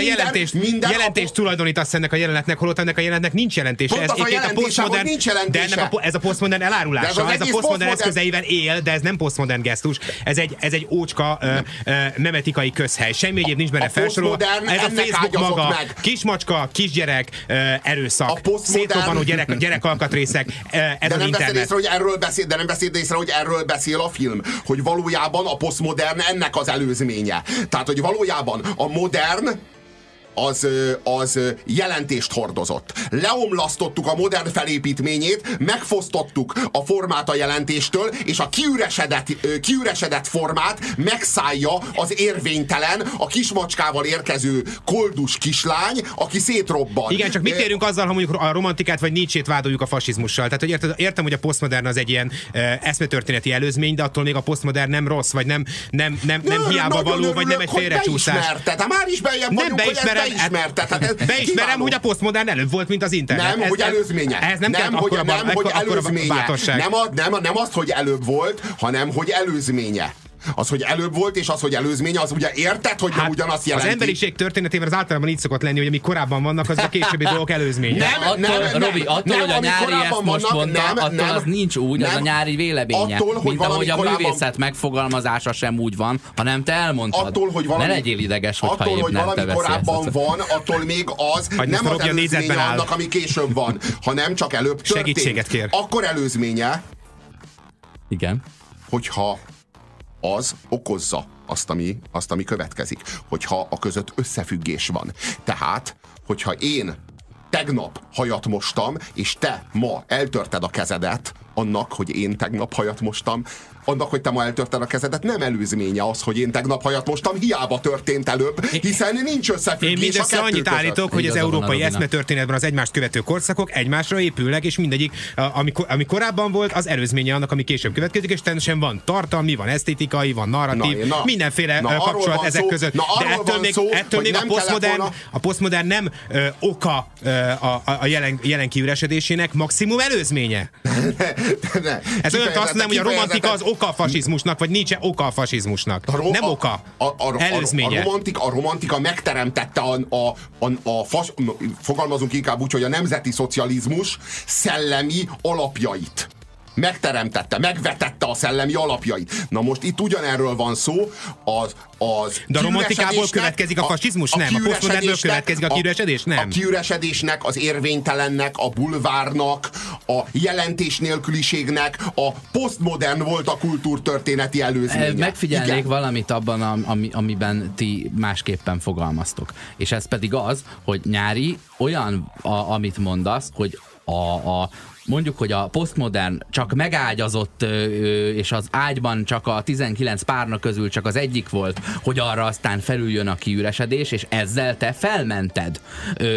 te jelentést tulajdonítasz ennek a jelenetnek, holott ennek a jelenetnek nincs jelentése. Pont az a jelentése, hogy nincs jelentése. De ez a posztmodern elárulása, ez a posztmodern eszközeivel él, de ez nem posztmodern gesztus. Ez egy ócska memetikai közhely. Semmi egyéb nincs benne felsorolva. Ez a Facebook maga. Meg. Kismacska, kisgyerek, erőszak. A szétrobbanó gyerek alkatrészek. Ez az internet. De nem veszed észre, hogy erről beszél a film. Hogy valójában a posztmodern ennek az előzménye. Tehát, hogy valójában a modern az jelentést hordozott. Leomlasztottuk a modern felépítményét, megfosztottuk a formát a jelentéstől, és a kiüresedett formát megszállja az érvénytelen, a kismacskával érkező koldus kislány, aki szétrobban. Igen, csak mit érünk azzal, ha mondjuk a romantikát vagy Nietzsét vádoljuk a fasizmussal? Tehát, hogy értem, hogy a posztmodern az egy ilyen eszmetörténeti előzmény, de attól még a posztmodern nem rossz, vagy nem hiába való, vagy nem egy félrecsúszás. Beismerem, hogy a posztmodern előbb volt, mint az internet. Nem, hogy előzménye. Ez nem kell akkora bátorság. Nem azt, hogy előbb volt, hanem hogy előzménye. Az, hogy előbb volt, és az, hogy előzménye, az ugye érted, hogy nem ugyanazt jelenti. Az emberiség történetében az általában így szokott lenni, hogy amik korábban vannak, az a későbbi dolgok előzménye. Nem, Robi, attól, hogy a Nyári ezt most mondta, attól az nincs úgy, az a Nyári véleménye. Mint ahogy a művészet megfogalmazása sem úgy van, hanem te elmondtad. Attól, hogy valami, ne legyél ideges, hogyha attól, hogy valami korábban van, attól még az nem az előzménye annak, ami később van, hanem csak előbb történt. Akkor előzménye, hogyha az okozza azt, ami következik. Hogyha a között összefüggés van. Tehát, hogyha én tegnap hajat mostam, és te ma eltörted a kezedet, annak, hogy én tegnap hajat mostam, annak, hogy te ma eltörted a kezedet, nem előzménye az, hogy én tegnap hajat mostam, hiába történt előbb, hiszen nincs összefüggés. Én mindössze annyit állítok, hogy az európai eszmetörténetben az egymást követő korszakok egymásra épülnek, és mindegyik, ami korábban volt, az előzménye annak, ami később következik, és természetesen van tartalmi, van esztétikai, van narratív, mindenféle kapcsolat ezek között. De ettől még a posztmodern nem oka a jelen kiüresedésének, maximum előzménye. Ez olyan, azt nem, hogy a romantika az oka a fasizmusnak, vagy Nietzsche oka a fasizmusnak. Nem oka, előzménye. A romantika megteremtette fogalmazunk inkább úgy, hogy a nemzeti szocializmus szellemi alapjait. Megteremtette, megvetette a szellemi alapjait. Na most itt ugyanerről van szó, de a romantikából következik a fasizmus? Nem. A posztmodernből következik a kiüresedés? Nem. A kiüresedésnek, az érvénytelennek, a bulvárnak, a jelentés nélküliségnek a posztmodern volt a kultúrtörténeti előzménye. Megfigyelnék valamit abban, amiben ti másképpen fogalmaztok. És ez pedig az, hogy Nyári, olyan, amit mondasz, hogy a mondjuk, hogy a posztmodern csak megágyazott, és az ágyban csak a 19 párna közül csak az egyik volt, hogy arra aztán felüljön a kiüresedés, és ezzel te felmented.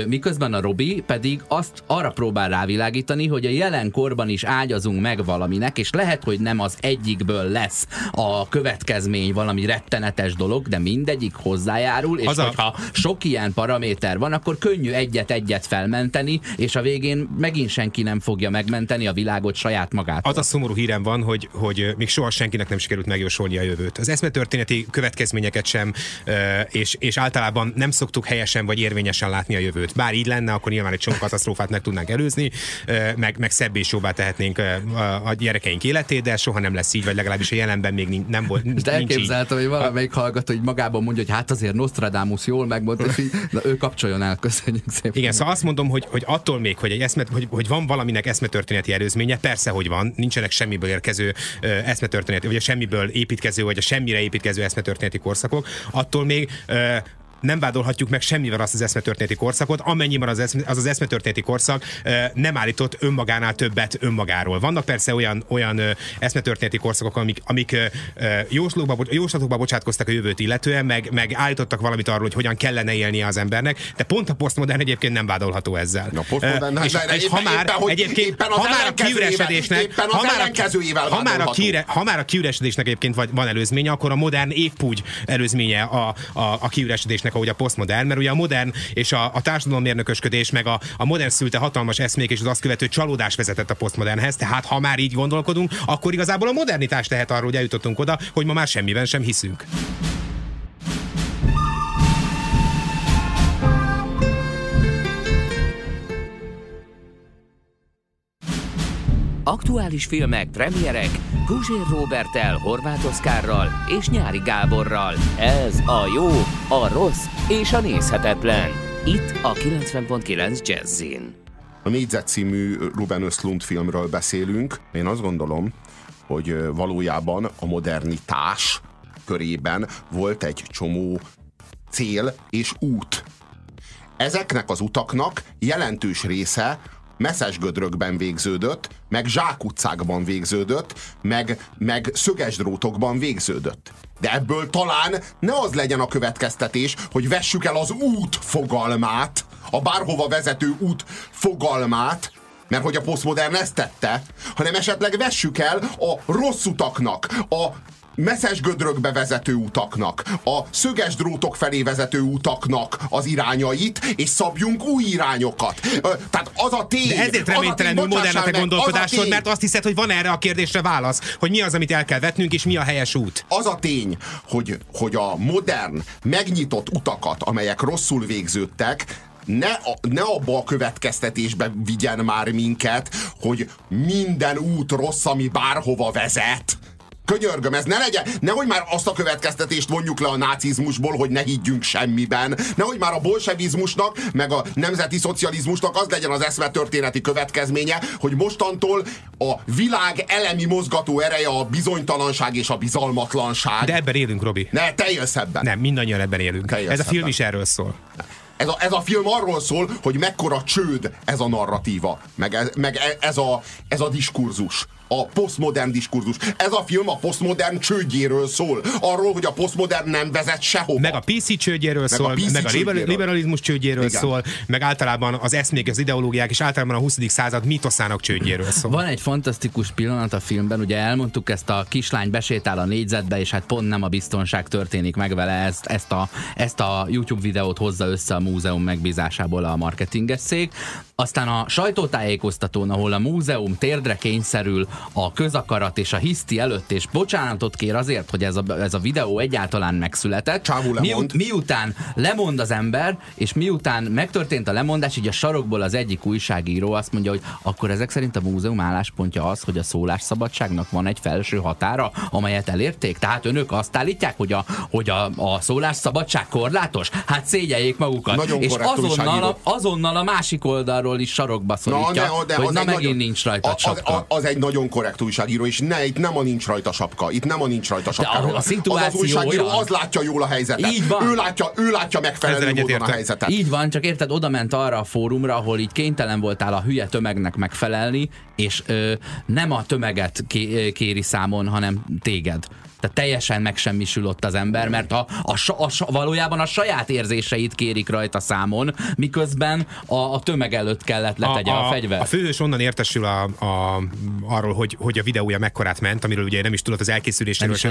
Miközben a Robi pedig azt arra próbál rávilágítani, hogy a jelenkorban is ágyazunk meg valaminek, és lehet, hogy nem az egyikből lesz a következmény valami rettenetes dolog, de mindegyik hozzájárul, és hogyha sok ilyen paraméter van, akkor könnyű egyet-egyet felmenteni, és a végén megint senki nem fogja megmenteni a világot saját magától. Az a szomorú hírem van, hogy még soha senkinek nem sikerült megjósolni a jövőt. Az eszmetörténeti következményeket sem, és általában nem szoktuk helyesen vagy érvényesen látni a jövőt. Bár így lenne, akkor nyilván egy csomó katasztrófát meg tudnánk előzni, meg szebbé és jobbá tehetnénk a gyerekeink életét, de soha nem lesz így, vagy legalábbis a jelenben még nem volt. Most elképzeltem, hogy valamelyik hallgató, hogy magában mondja, hogy hát azért Nostradamus jól megmondta, és így, na, ő kapcsoljon el, köszönjük szépen. Igen, szóval azt mondom, hogy attól még, hogy egy hogy van valaminek eszmetörténeti előzménye, persze, hogy van, nincsenek semmiből érkező eszmetörténeti, vagy a semmiből építkező, vagy a semmire építkező eszmetörténeti korszakok, attól még nem vádolhatjuk meg semmivel azt az eszmetörténeti korszakot, amennyiben az eszmetörténeti korszak nem állított önmagánál többet önmagáról. Vannak persze olyan eszmetörténeti korszakok, amik jóslatokba bocsátkoztak a jövőt illetően, meg állítottak valamit arról, hogy hogyan kellene élnie az embernek, de pont a posztmodern egyébként nem vádolható ezzel. A posztmodern, és ha már a kiüresedésnek egyébként van előzménye, akkor a modern épp úgy előzménye a kiüresedésnek, ahogy a posztmodern, mert ugye a modern és a társadalommérnökösködés, meg a modern szülte hatalmas eszmék és az azt követő csalódás vezetett a posztmodernhez, tehát ha már így gondolkodunk, akkor igazából a modernitás tehet arról, hogy eljutottunk oda, hogy ma már semmiben sem hiszünk. Aktuális filmek, premierek Puzsér Róberttel, Horváth Oszkárral és Nyári Gáborral. Ez a jó, a rossz és a nézhetetlen. Itt a 90.9 Jazzin. A Négyzet című Ruben Östlund filmről beszélünk. Én azt gondolom, hogy valójában a modernitás körében volt egy csomó cél és út. Ezeknek az utaknak jelentős része Meszesgödrökben végződött, meg zsákutcákban végződött, meg szögesdrótokban végződött. De ebből talán ne az legyen a következtetés, hogy vessük el az út fogalmát, a bárhova vezető út fogalmát, mert hogy a posztmodern ezt tette, hanem esetleg vessük el a rossz utaknak, a Meszesgödrökbe vezető utaknak, a szögesdrótok felé vezető utaknak az irányait, és szabjunk új irányokat. Tehát az a tény... De ezért reménytelenül modern a te gondolkodásod, mert azt hiszed, hogy van erre a kérdésre válasz, hogy mi az, amit el kell vetnünk, és mi a helyes út. Az a tény, hogy a modern, megnyitott utakat, amelyek rosszul végződtek, ne abba a következtetésbe vigyen már minket, hogy minden út rossz, ami bárhova vezet. Könyörgöm, ez ne legyen, nehogy már azt a következtetést vonjuk le a nácizmusból, hogy ne higgyünk semmiben, nehogy már a bolsevizmusnak, meg a nemzeti szocializmusnak az legyen az eszmetörténeti következménye, hogy mostantól a világ elemi mozgató ereje a bizonytalanság és a bizalmatlanság. De ebben élünk, Robi. Ne, te jössz ebben. Nem, mindannyian ebben élünk. Ez a film is erről szól. Ez a film arról szól, hogy mekkora csőd ez a narratíva, meg ez a diskurzus. A posztmodern diskurzus. Ez a film a posztmodern csődjéről szól. Arról, hogy a posztmodern nem vezet sehova. Meg a PC csődjéről szól, meg a liberalizmus csődjéről szól, meg általában az eszmék, az ideológiák, és általában a 20. század mitoszának csődjéről szól. Van egy fantasztikus pillanat a filmben, ugye elmondtuk, ezt a kislány besétál a négyzetbe, és hát pont nem a biztonság történik meg vele, ezt a YouTube videót hozza össze a múzeum megbízásából a marketinges szék. Aztán a sajtótájékoztatón, ahol a múzeum térdre kényszerül a közakarat és a hiszti előtt, és bocsánatot kér azért, hogy ez a videó egyáltalán megszületett. Miután lemond az ember, és miután megtörtént a lemondás, így a sarokból az egyik újságíró azt mondja, hogy akkor ezek szerint a múzeum álláspontja az, hogy a szólásszabadságnak van egy felső határa, amelyet elérték? Tehát önök azt állítják, hogy a szólásszabadság korlátos? Hát szégyeljék magukat. Nagyon és azonnal a másik oldalról újságíróról is sarokba szorítja, hogy na megint nincs rajta sapka. Az egy nagyon korrekt újságíró, és itt nem a nincs rajta sapka. Itt nem a nincs rajta sapkáról. Az újságíró az látja jól a helyzetet. Ő látja megfelelő módon a helyzetet. Így van, csak érted, oda ment arra a fórumra, ahol így kénytelen voltál a hülye tömegnek megfelelni, és nem a tömeget kéri számon, hanem téged. Tehát teljesen megsemmisül ott az ember, mert valójában a saját érzéseit kérik rajta számon, miközben a tömeg előtt kellett letegye a fegyvert. A főhős onnan értesül arról, hogy a videója mekkorát ment, amiről ugye nem is tudott az elkészüléséről, és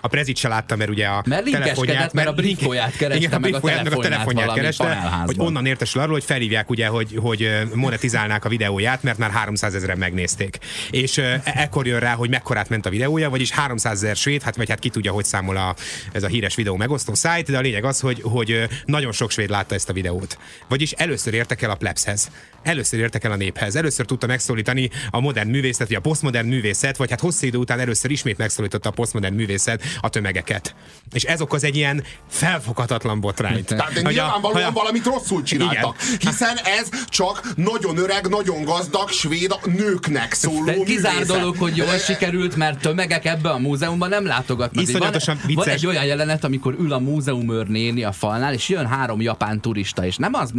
a prezit se látta, mert ugye a telefonját, mert a brinkóját kereste, igen, meg a telefonját kereste, hogy onnan értesül arról, hogy felhívják ugye, hogy monetizálnák a videóját, mert már 300 000-en megnézték. És ekkor jön rá, hogy mekkorát ment a videója, vagyis 300 000 svéd, vagy ki tudja, hogy számol ez a híres videó megosztó szájt, de a lényeg az, hogy nagyon sok svéd látta ezt a videót. Vagyis először értek el a plebshez, először értek el a néphez, először tudta megszólítani a modern művészet, vagy a posztmodern művészet, vagy hát hosszú idő után először ismét megszólította a posztmodern művészet a tömegeket. És ez okoz egy ilyen felfoghatatlan botrányt. Tehát nyilvánvalóan valamit rosszul csináltak, igen. Hiszen ez csak nagyon öreg, nagyon gazdag svéd nőknek szóló. Kizár dolog, hogy jól sikerült, mert tömegek ebbe a múzeumban nem látogatnak. Van egy olyan jelenet, amikor ül a múzeumőr néni a falnál, és jön 3 japán turista, és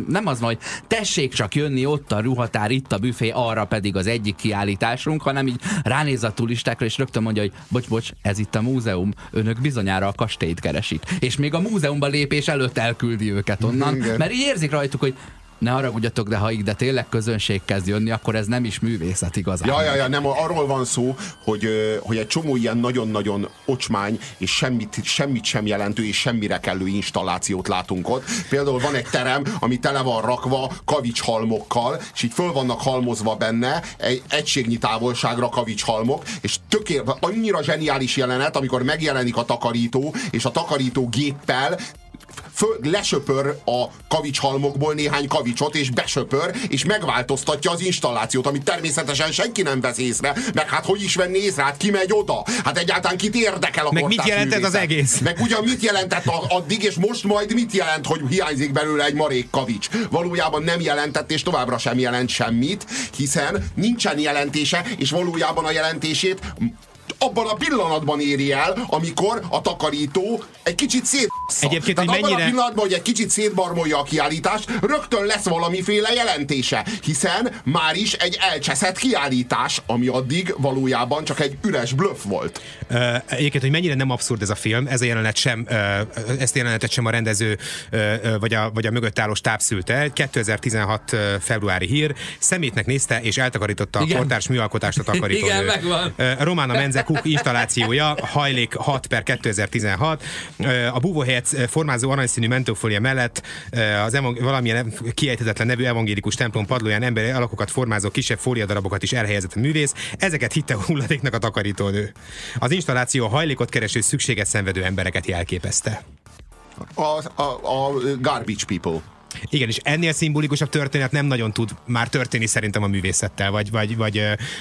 nem az hogy tessék csak jönni, ott a ruhatár, itt a büfé, arra pedig az egyik kiállításunk, hanem így ránéz a turistákra, és rögtön mondja, hogy bocs, ez itt a múzeum, önök bizonyára a kastélyt keresik. És még a múzeumba lépés előtt elküldi őket onnan, mert így érzik rajtuk, hogy ne haragudjatok, de ha így, de tényleg közönség kezd jönni, akkor ez nem is művészet igazán. Ja, nem, arról van szó, hogy egy csomó ilyen nagyon-nagyon ocsmány, és semmit sem jelentő, és semmire kellő installációt látunk ott. Például van egy terem, ami tele van rakva kavicshalmokkal, és így föl vannak halmozva benne egy egységnyi távolságra kavicshalmok, és annyira zseniális jelenet, amikor megjelenik a takarító, és a takarító géppel lesöpör a kavicshalmokból néhány kavicsot, és besöpör, és megváltoztatja az installációt, amit természetesen senki nem vesz észre, meg hát hogy is venné észre, hát ki megy oda? Hát egyáltalán kit érdekel a meg kortárs művészet? Meg mit jelentett az egész? Meg ugyan mit jelentett addig, és most majd mit jelent, hogy hiányzik belőle egy marék kavics? Valójában nem jelentett, és továbbra sem jelent semmit, hiszen nincsen jelentése, és valójában a jelentését abban a pillanatban éri el, amikor a takarító egy kicsit szétbassza. Egyébként, tehát abban a pillanatban, hogy egy kicsit szétbarmolja a kiállítást, rögtön lesz valamiféle jelentése, hiszen már is egy elcseszett kiállítás, ami addig valójában csak egy üres blöff volt. Egyébként, hogy mennyire nem abszurd ez a film, ez a jelenet sem, ezt a jelenetet sem a rendező vagy a mögött álló stáb szülte. 2016 februári hír, szemétnek nézte és eltakarította a kortárs műalkotást a takarítónő. Igen, megvan. Romana Menze Cook installációja, hajlék 6/2016. A búvó helyett formázó aranyszínű mentőfólia mellett az valamilyen kiejthetetlen nevű evangélikus templom padlóján emberi alakokat formázó kisebb fóliadarabokat is elhelyezett a művész. Ezeket hitte hulladéknak a takarítónő. Az installáció a hajlékot kereső, szükséget szenvedő embereket jelképezte. A garbage people. Igen, és ennél szimbolikusabb történet nem nagyon tud már történni szerintem a művészettel,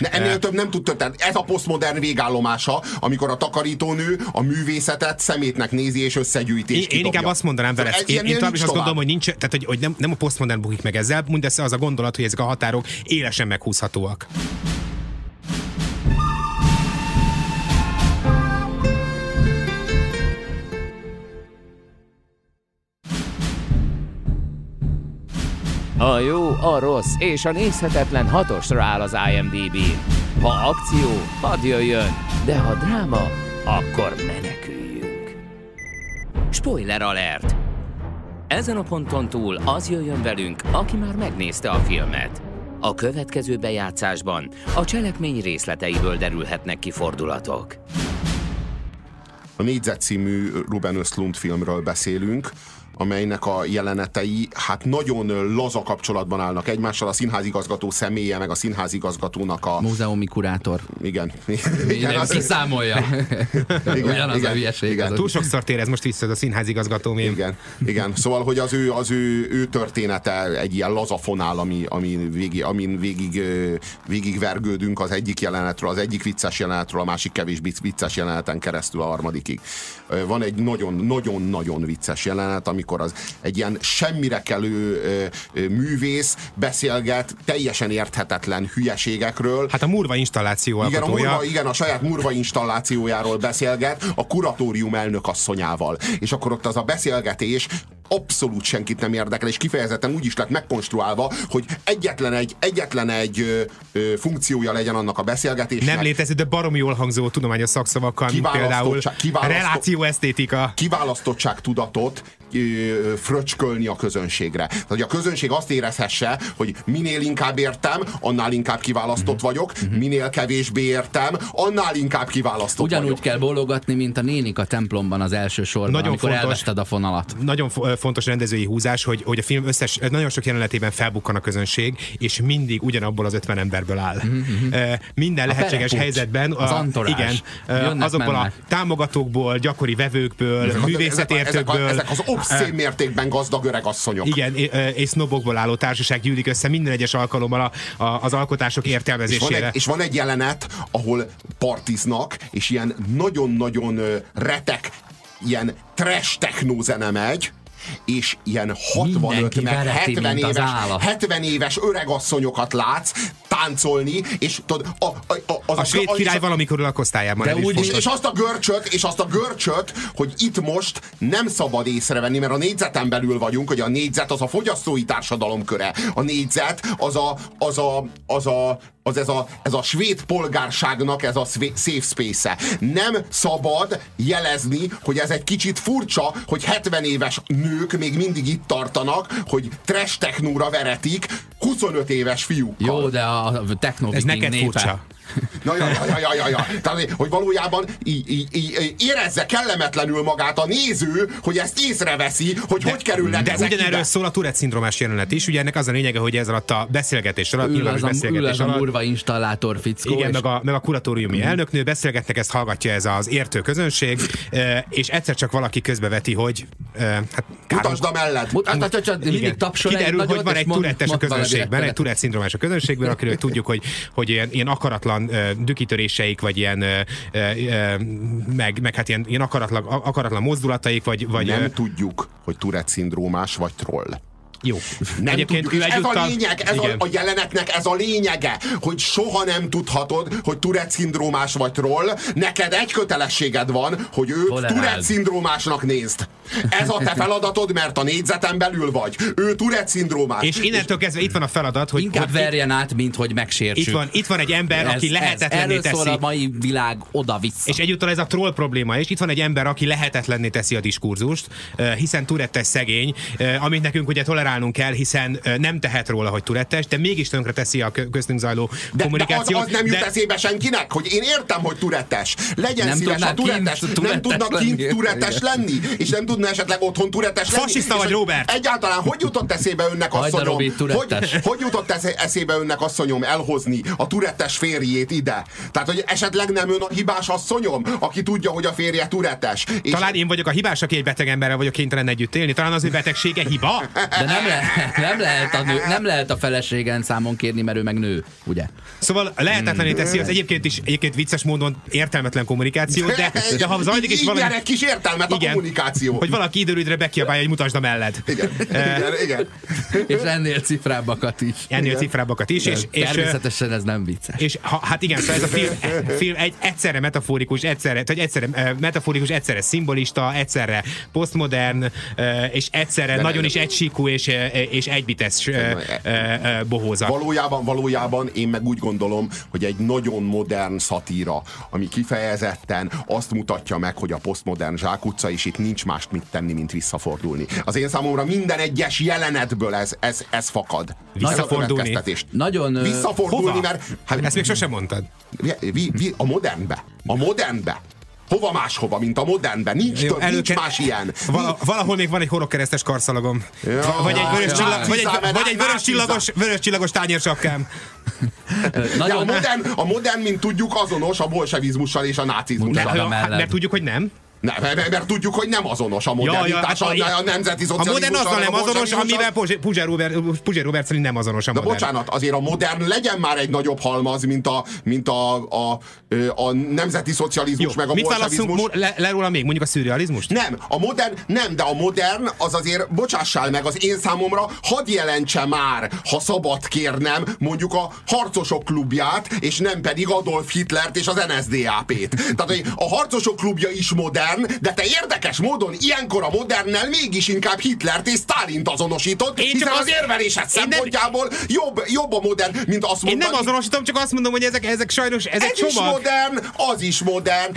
ennél több nem tud történni. Ez a posztmodern végállomása, amikor a takarítónő a művészetet szemétnek nézi és összegyűjti. Én inkább azt mondanám vele, én tovább is azt gondolom, hogy nincs, tehát hogy nem a posztmodern bukik meg ezzel, mindez az a gondolat, hogy ezek a határok élesen meghúzhatóak. A jó, a rossz és a nézhetetlen 6-osra áll az IMDb-n. Ha akció, hadd jöjjön, de ha dráma, akkor meneküljünk. Spoiler alert! Ezen a ponton túl az jöjjön velünk, aki már megnézte a filmet. A következő bejátszásban a cselekmény részleteiből derülhetnek ki fordulatok. A Négyzet című Ruben Östlund filmről beszélünk, amelynek a jelenetei hát nagyon laza kapcsolatban állnak egymással, a színházigazgató személye, meg a színházigazgatónak a... múzeumi kurátor. Igen. Kiszámolja. Ugyanaz a hülyeség. Túl sokszor tér ez most vissza a színházigazgató mém. Igen. Szóval, hogy az ő története egy ilyen laza fonál, amin végig vergődünk az egyik jelenetről, az egyik vicces jelenetről, a másik kevés vicces jeleneten keresztül a harmadikig. Van egy nagyon-nagyon vicces jelenet, amikor amikor az egy ilyen semmire kelő művész beszélget teljesen érthetetlen hülyeségekről. Hát a murva installáció alkotója. Igen, a saját murva installációjáról beszélget a kuratórium elnök asszonyával. És akkor ott az a beszélgetés abszolút senkit nem érdekel, és kifejezetten úgy is lett megkonstruálva, hogy egyetlen egy funkciója legyen annak a beszélgetésnek. Nem létezik, de baromi jól hangzó tudományos szakszavakkal, például relációesztétika. Kiválasztottság tudatot fröcskölni a közönségre. Tehát, hogy a közönség azt érezhesse, hogy minél inkább értem, annál inkább kiválasztott vagyok, minél kevésbé értem, annál inkább kiválasztott Ugyanúgy kell bólogatni, mint a nénik a templomban az első sorban, nagyon amikor elveszted a fonalat. Nagyon fontos rendezői húzás, hogy a film összes, nagyon sok jelenetében felbukkan a közönség, és mindig ugyanabból az 50 emberből áll. Minden lehetséges helyzetben azokból a támogatókból, gyakori vevőkből, művészetértőkből, ezek az obszén mértékben gazdag öreg asszonyok. Igen, és sznobokból álló társaság gyűlik össze minden egyes alkalommal az alkotások értelmezésére. És van egy jelenet, ahol partiznak, és ilyen nagyon-nagyon retek, ilyen trash techno zene megy, és ilyen 65 meg 70 éves öregasszonyokat látsz táncolni, és tudod, a svéd király valamikor lakosztályában. És azt a görcsöt, hogy itt most nem szabad észrevenni, mert a négyzeten belül vagyunk, hogy a négyzet az a fogyasztói társadalom köre. A négyzet ez a svéd polgárságnak ez a safe space-e. Nem szabad jelezni, hogy ez egy kicsit furcsa, hogy 70 éves nők még mindig itt tartanak, hogy trash technóra veretik 25 éves fiúkkal. Jó, de a techno-viking népe. Furcsa. Tehát, hogy valójában így érezze kellemetlenül magát a néző, hogy ezt észreveszi, hogy kerülnek ezek ide. De ugyanerről szól a Tourette-szindrómás jelenet is, ugye ennek az a lényege, hogy ez alatt a beszélgetés alatt, ül a murva installátor fickó. Igen, meg a kuratóriumi elnöknő, beszélgetnek, ezt hallgatja ez az értő közönség, és egyszer csak valaki közbeveti, hogy mutasd a melled! Mindig tapsol. Kiderül, hogy van egy Tourette-es a közönségben, egy Tourette-szindrómás a közönségben, akiről tudjuk, hogy ilyen akaratlan dükitöréseik, vagy ilyen ilyen akaratlan mozdulataik, vagy... Nem tudjuk, hogy Tourette-szindrómás vagy troll. Jó. Nem tudjuk, és ez a lényeg, a jelenetnek ez a lényege, hogy soha nem tudhatod, hogy Tourette-szindrómás vagy troll, neked egy kötelességed van, hogy őt Tourette-szindrómásnak nézd. Ez a te feladatod, mert a négyzeten belül vagy. Ő Tourette-szindrómás. És innentől kezdve itt van a feladat, hogy... Inkább verjen át, mint hogy megsértsük. Itt van egy ember, aki lehetetlenné teszi. Erről szól a mai világ oda-vissza. És egyúttal ez a troll probléma, és itt van egy ember, aki lehetetlenné teszi a diskurzust, hiszen Tourette-es szegény, amit nekünk ugye kell, hiszen nem tehet róla, hogy Tourette-es, de mégis tönkre teszi a köztünk zajló kommunikációt. De az nem jut eszébe senkinek, hogy én értem, hogy Tourette-es. Legyen szíves a Tourette-es. Nem tudna kint Tourette-es lenni, és nem tudna esetleg otthon Tourette-es lenni. Fasiszta vagy, Róbert! Egyáltalán hogy jutott eszébe önnek, asszonyom? Hogy jutott eszébe önnek, asszonyom, elhozni a Tourette-es férjét ide? Tehát, hogy esetleg nem ön a hibás, asszonyom, aki tudja, hogy a férje Tourette-es. Talán én vagyok a hibás, aki egy beteg emberrel vagyok kénytelen együtt élni. Talán az ő betegsége hiba? Nem lehet a feleségen számon kérni, mert ő meg nő, ugye? Szóval lehetetlené teszi az egyébként vicces módon értelmetlen kommunikáció, de ha zajlik is valami... Egy kis értelmet a kommunikáció. Hogy valaki időről időre bekiabálja, hogy mutasd a melled. Igen. És ennél cifrábbakat is. És természetesen ez nem vicces. És hát igen, szóval ez a film egyszerre metaforikus, egyszerre szimbolista, egyszerre posztmodern, és egyszerre nagyon is egysíkú és egybites bohózat. Valójában én meg úgy gondolom, hogy egy nagyon modern szatíra, ami kifejezetten azt mutatja meg, hogy a posztmodern zsákutca, és itt nincs mást mit tenni, mint visszafordulni. Az én számomra minden egyes jelenetből ez fakad. Visszafordulni? Nagyon... Visszafordulni, hova? Mert... Hát, ezt még sosem mondtad. A modernbe. Hova máshova, mint a modernben. Nincs több, nincs más ilyen. Valahol még van egy horogkeresztes karszalagom. Vagy egy vöröscsillagos tányérsapkám. A modern, mint tudjuk, azonos a bolsevizmussal és a nácizmussal. Mert tudjuk, hogy nem. Ne, mert tudjuk, hogy nem azonos a modernitás, a nemzeti szocializmus. A modern azzal nem azonos, amivel Puzsér Róbert szerint nem azonos a modern. De bocsánat, azért a modern legyen már egy nagyobb halmaz, mint a nemzeti szocializmus, jó, meg a bolsevizmus. Mit válaszunk le róla még? Mondjuk a szürrealizmust? Nem, a modern nem, de a modern az azért, bocsássál meg, az én számomra hadd jelentse már, ha szabad kérnem, mondjuk a Harcosok klubját, és nem pedig Adolf Hitlert és az NSDAP-t. Tehát a Harcosok klubja is modern, de te érdekes módon ilyenkor a modernnel mégis inkább Hitlert és Sztálint azonosítod, hiszen az érvelésed szempontjából jobb a modern, mint azt mondani. Én nem azonosítom, csak azt mondom, hogy ezek sajnos, ezek csomag. Ez is modern, az is modern,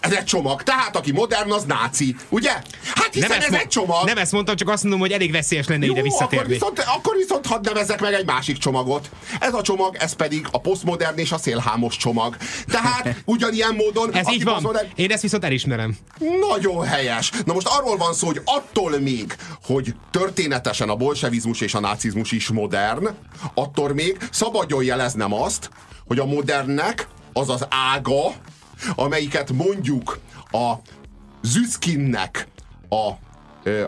ez egy csomag. Tehát aki modern, az náci, ugye? Hát hiszen ez egy csomag. Nem ezt mondtam, csak azt mondom, hogy elég veszélyes lenne ide visszatérni. Akkor viszont hadd nevezzek meg egy másik csomagot. Ez a csomag, ez pedig a posztmodern és a szélhámos csomag. Tehát ugyanilyen módon... Ez így van. Én ezt viszont elismerem. Nagyon helyes. Na most arról van szó, hogy attól még, hogy történetesen a bolsevizmus és a nácizmus is modern, attól még szabadjon jeleznem azt, hogy a modernnek az az ága, amelyiket mondjuk a Züskinnek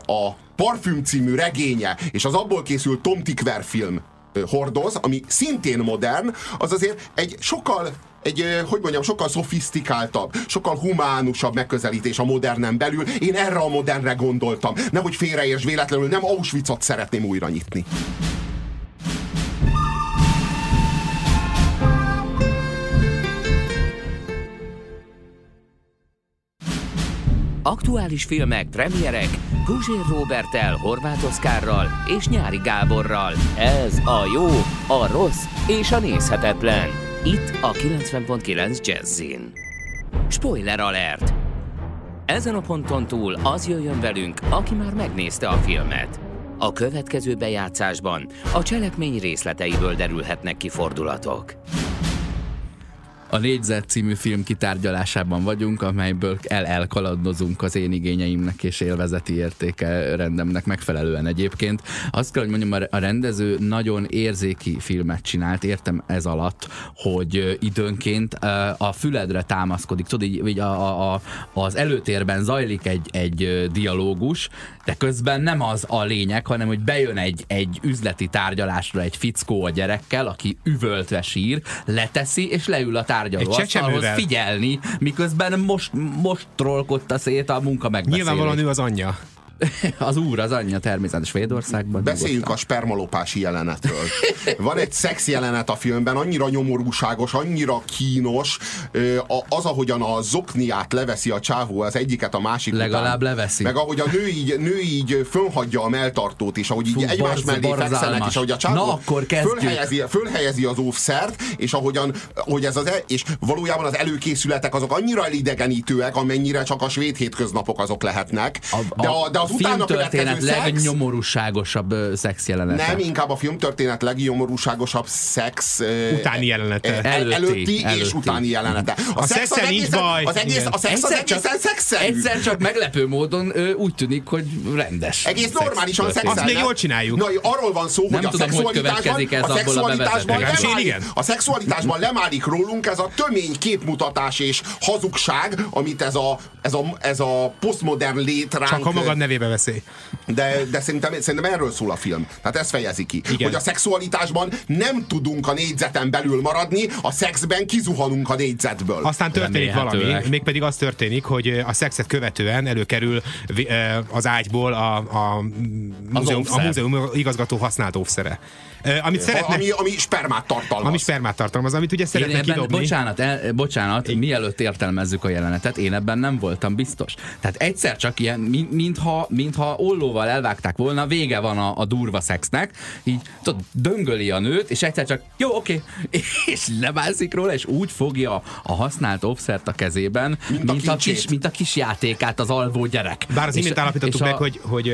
a Parfüm című regénye és az abból készült Tom Tykwer film hordoz, ami szintén modern, az azért sokkal szofisztikáltabb, sokkal humánusabb megközelítés a modernen belül. Én erre a modernre gondoltam. Nehogy félreérts véletlenül, nem Auschwitzot szeretném újra nyitni. Aktuális filmek, premierek Puzsér Róberttel, Horváth Oszkárral és Nyári Gáborral. Ez a jó, a rossz és a nézhetetlen. Itt a 90.9 Jazzin. Spoiler alert! Ezen a ponton túl az jöjjön velünk, aki már megnézte a filmet. A következő bejátszásban a cselekmény részleteiből derülhetnek ki fordulatok. A Négyzet című film kitárgyalásában vagyunk, amelyből elkalandozunk az én igényeimnek és élvezeti értéke rendemnek megfelelően egyébként. Azt kell, hogy mondjam, a rendező nagyon érzéki filmet csinált, értem ez alatt, hogy időnként a füledre támaszkodik. Tudod, így az előtérben zajlik egy dialógus, de közben nem az a lényeg, hanem hogy bejön egy üzleti tárgyalásra egy fickó a gyerekkel, aki üvöltve sír, leteszi és leül a tárgyaló asztalhoz figyelni, miközben most trollkodta szét a munka megbeszélés. Nyilvánvalóan ő az anyja. Az úr, az anyja természetesen Svédországban. Beszéljünk a spermalopási jelenetről. Van egy szex jelenet a filmben, annyira nyomorúságos, annyira kínos, az, ahogyan a zokniát leveszi a csávó, az egyiket a másik legalább után, leveszi. Meg ahogy a nő így fönhagyja a melltartót, és ahogy így egymás mellé fekszenek, és ahogy a csávó fölhelyezi az óvszert, és ahogy ez az és valójában az előkészületek azok annyira elidegenítőek, amennyire csak a svéd hétköznapok azok lehetnek. De a filmtörténet legnyomorúságosabb szex jelenete. Nem, inkább a filmtörténet legnyomorúságosabb szex utáni jelenete. Előtti és utáni jelenete. A szex az egészen, baj. Az egészen szexszerű. Egyszer csak meglepő módon úgy tűnik, hogy rendes. Egész normálisan szexelnek. Azt még jól csináljuk. Na, arról van szó, hogy a szexualitásban lemálik rólunk ez a tömény képmutatás és hazugság, amit ez a posztmodern létránk. Magad nevébe veszély. De szerintem erről szól a film. Tehát ez fejezi ki. Igen. Hogy a szexualitásban nem tudunk a négyzeten belül maradni, a szexben kizuhanunk a négyzetből. Aztán történik valami, mégpedig az történik, hogy a szexet követően előkerül az ágyból a múzeum igazgató használt óvszere. Ami spermát tartalmaz. Ami spermát tartalmaz, amit ugye szeretne kidobni. Bocsánat, mielőtt értelmezzük a jelenetet, én ebben nem voltam biztos. Tehát egyszer csak ilyen, mintha ollóval elvágták volna, vége van a durva szexnek, így tudod, döngöli a nőt, és egyszer csak, jó, oké, és lemászik róla, és úgy fogja a használt óvszert a kezében, mint a kis játékát az alvó gyerek. Bár az imént állapítottuk meg, hogy...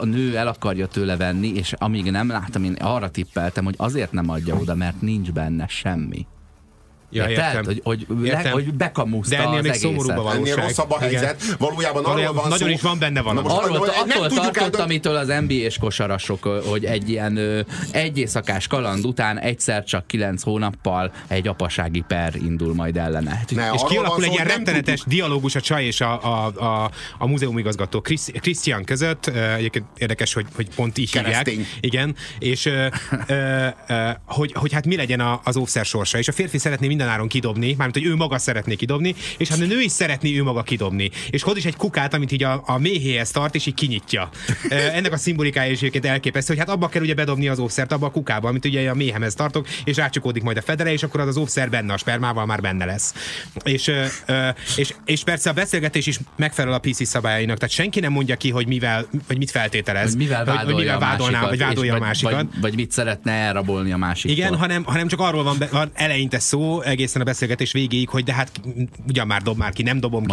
A nő el akarja tőle venni, és amíg nem láttam, én arra tippeltem, hogy azért nem adja oda, mert nincs benne semmi. Ja, értem. Hogy bekamúzta az egészet. De ennél még szomorúbb a valóság. Ennél rosszabb a helyzet. Igen. Valójában arról van szó. Nagyon is van benne valami. Attól tartott, amitől az NBA-s kosarasok, hogy egy ilyen egy éjszakás kaland után egyszer csak 9 hónappal egy apasági per indul majd ellene. És kialakul egy ilyen rettenetes dialógus a csaj és a múzeumigazgató Christian között. Egyébként érdekes, hogy pont így hívják. Igen. És hogy hát mi legyen az óvszer sorsa. És a férfi szeretné mindenáron kidobni, mármint, hogy ő maga szeretné kidobni, és hát a nő is szeretné ő maga kidobni. És hoz is egy kukát, amit így a méhéhez tart, és így kinyitja. Ennek a szimbolikája is egyébként elképesztő, hogy hát abba kell ugye bedobni az óvszert, abba a kukába, amit ugye a méhemhez tartok, és rácsukódik majd a federe, és akkor az óvszer benne, a spermával már benne lesz. És persze a beszélgetés is megfelel a PC szabályainak, tehát senki nem mondja ki, hogy mivel, vagy mit feltételez, hogy mivel vádolná, vagy vádolja a másikat. Vagy mit szeretne elrabolni a másiktól. Igen, hanem csak arról van eleinte szó, egészen a beszélgetés végéig, hogy de hát ugyan már dob már ki, nem dobom ki.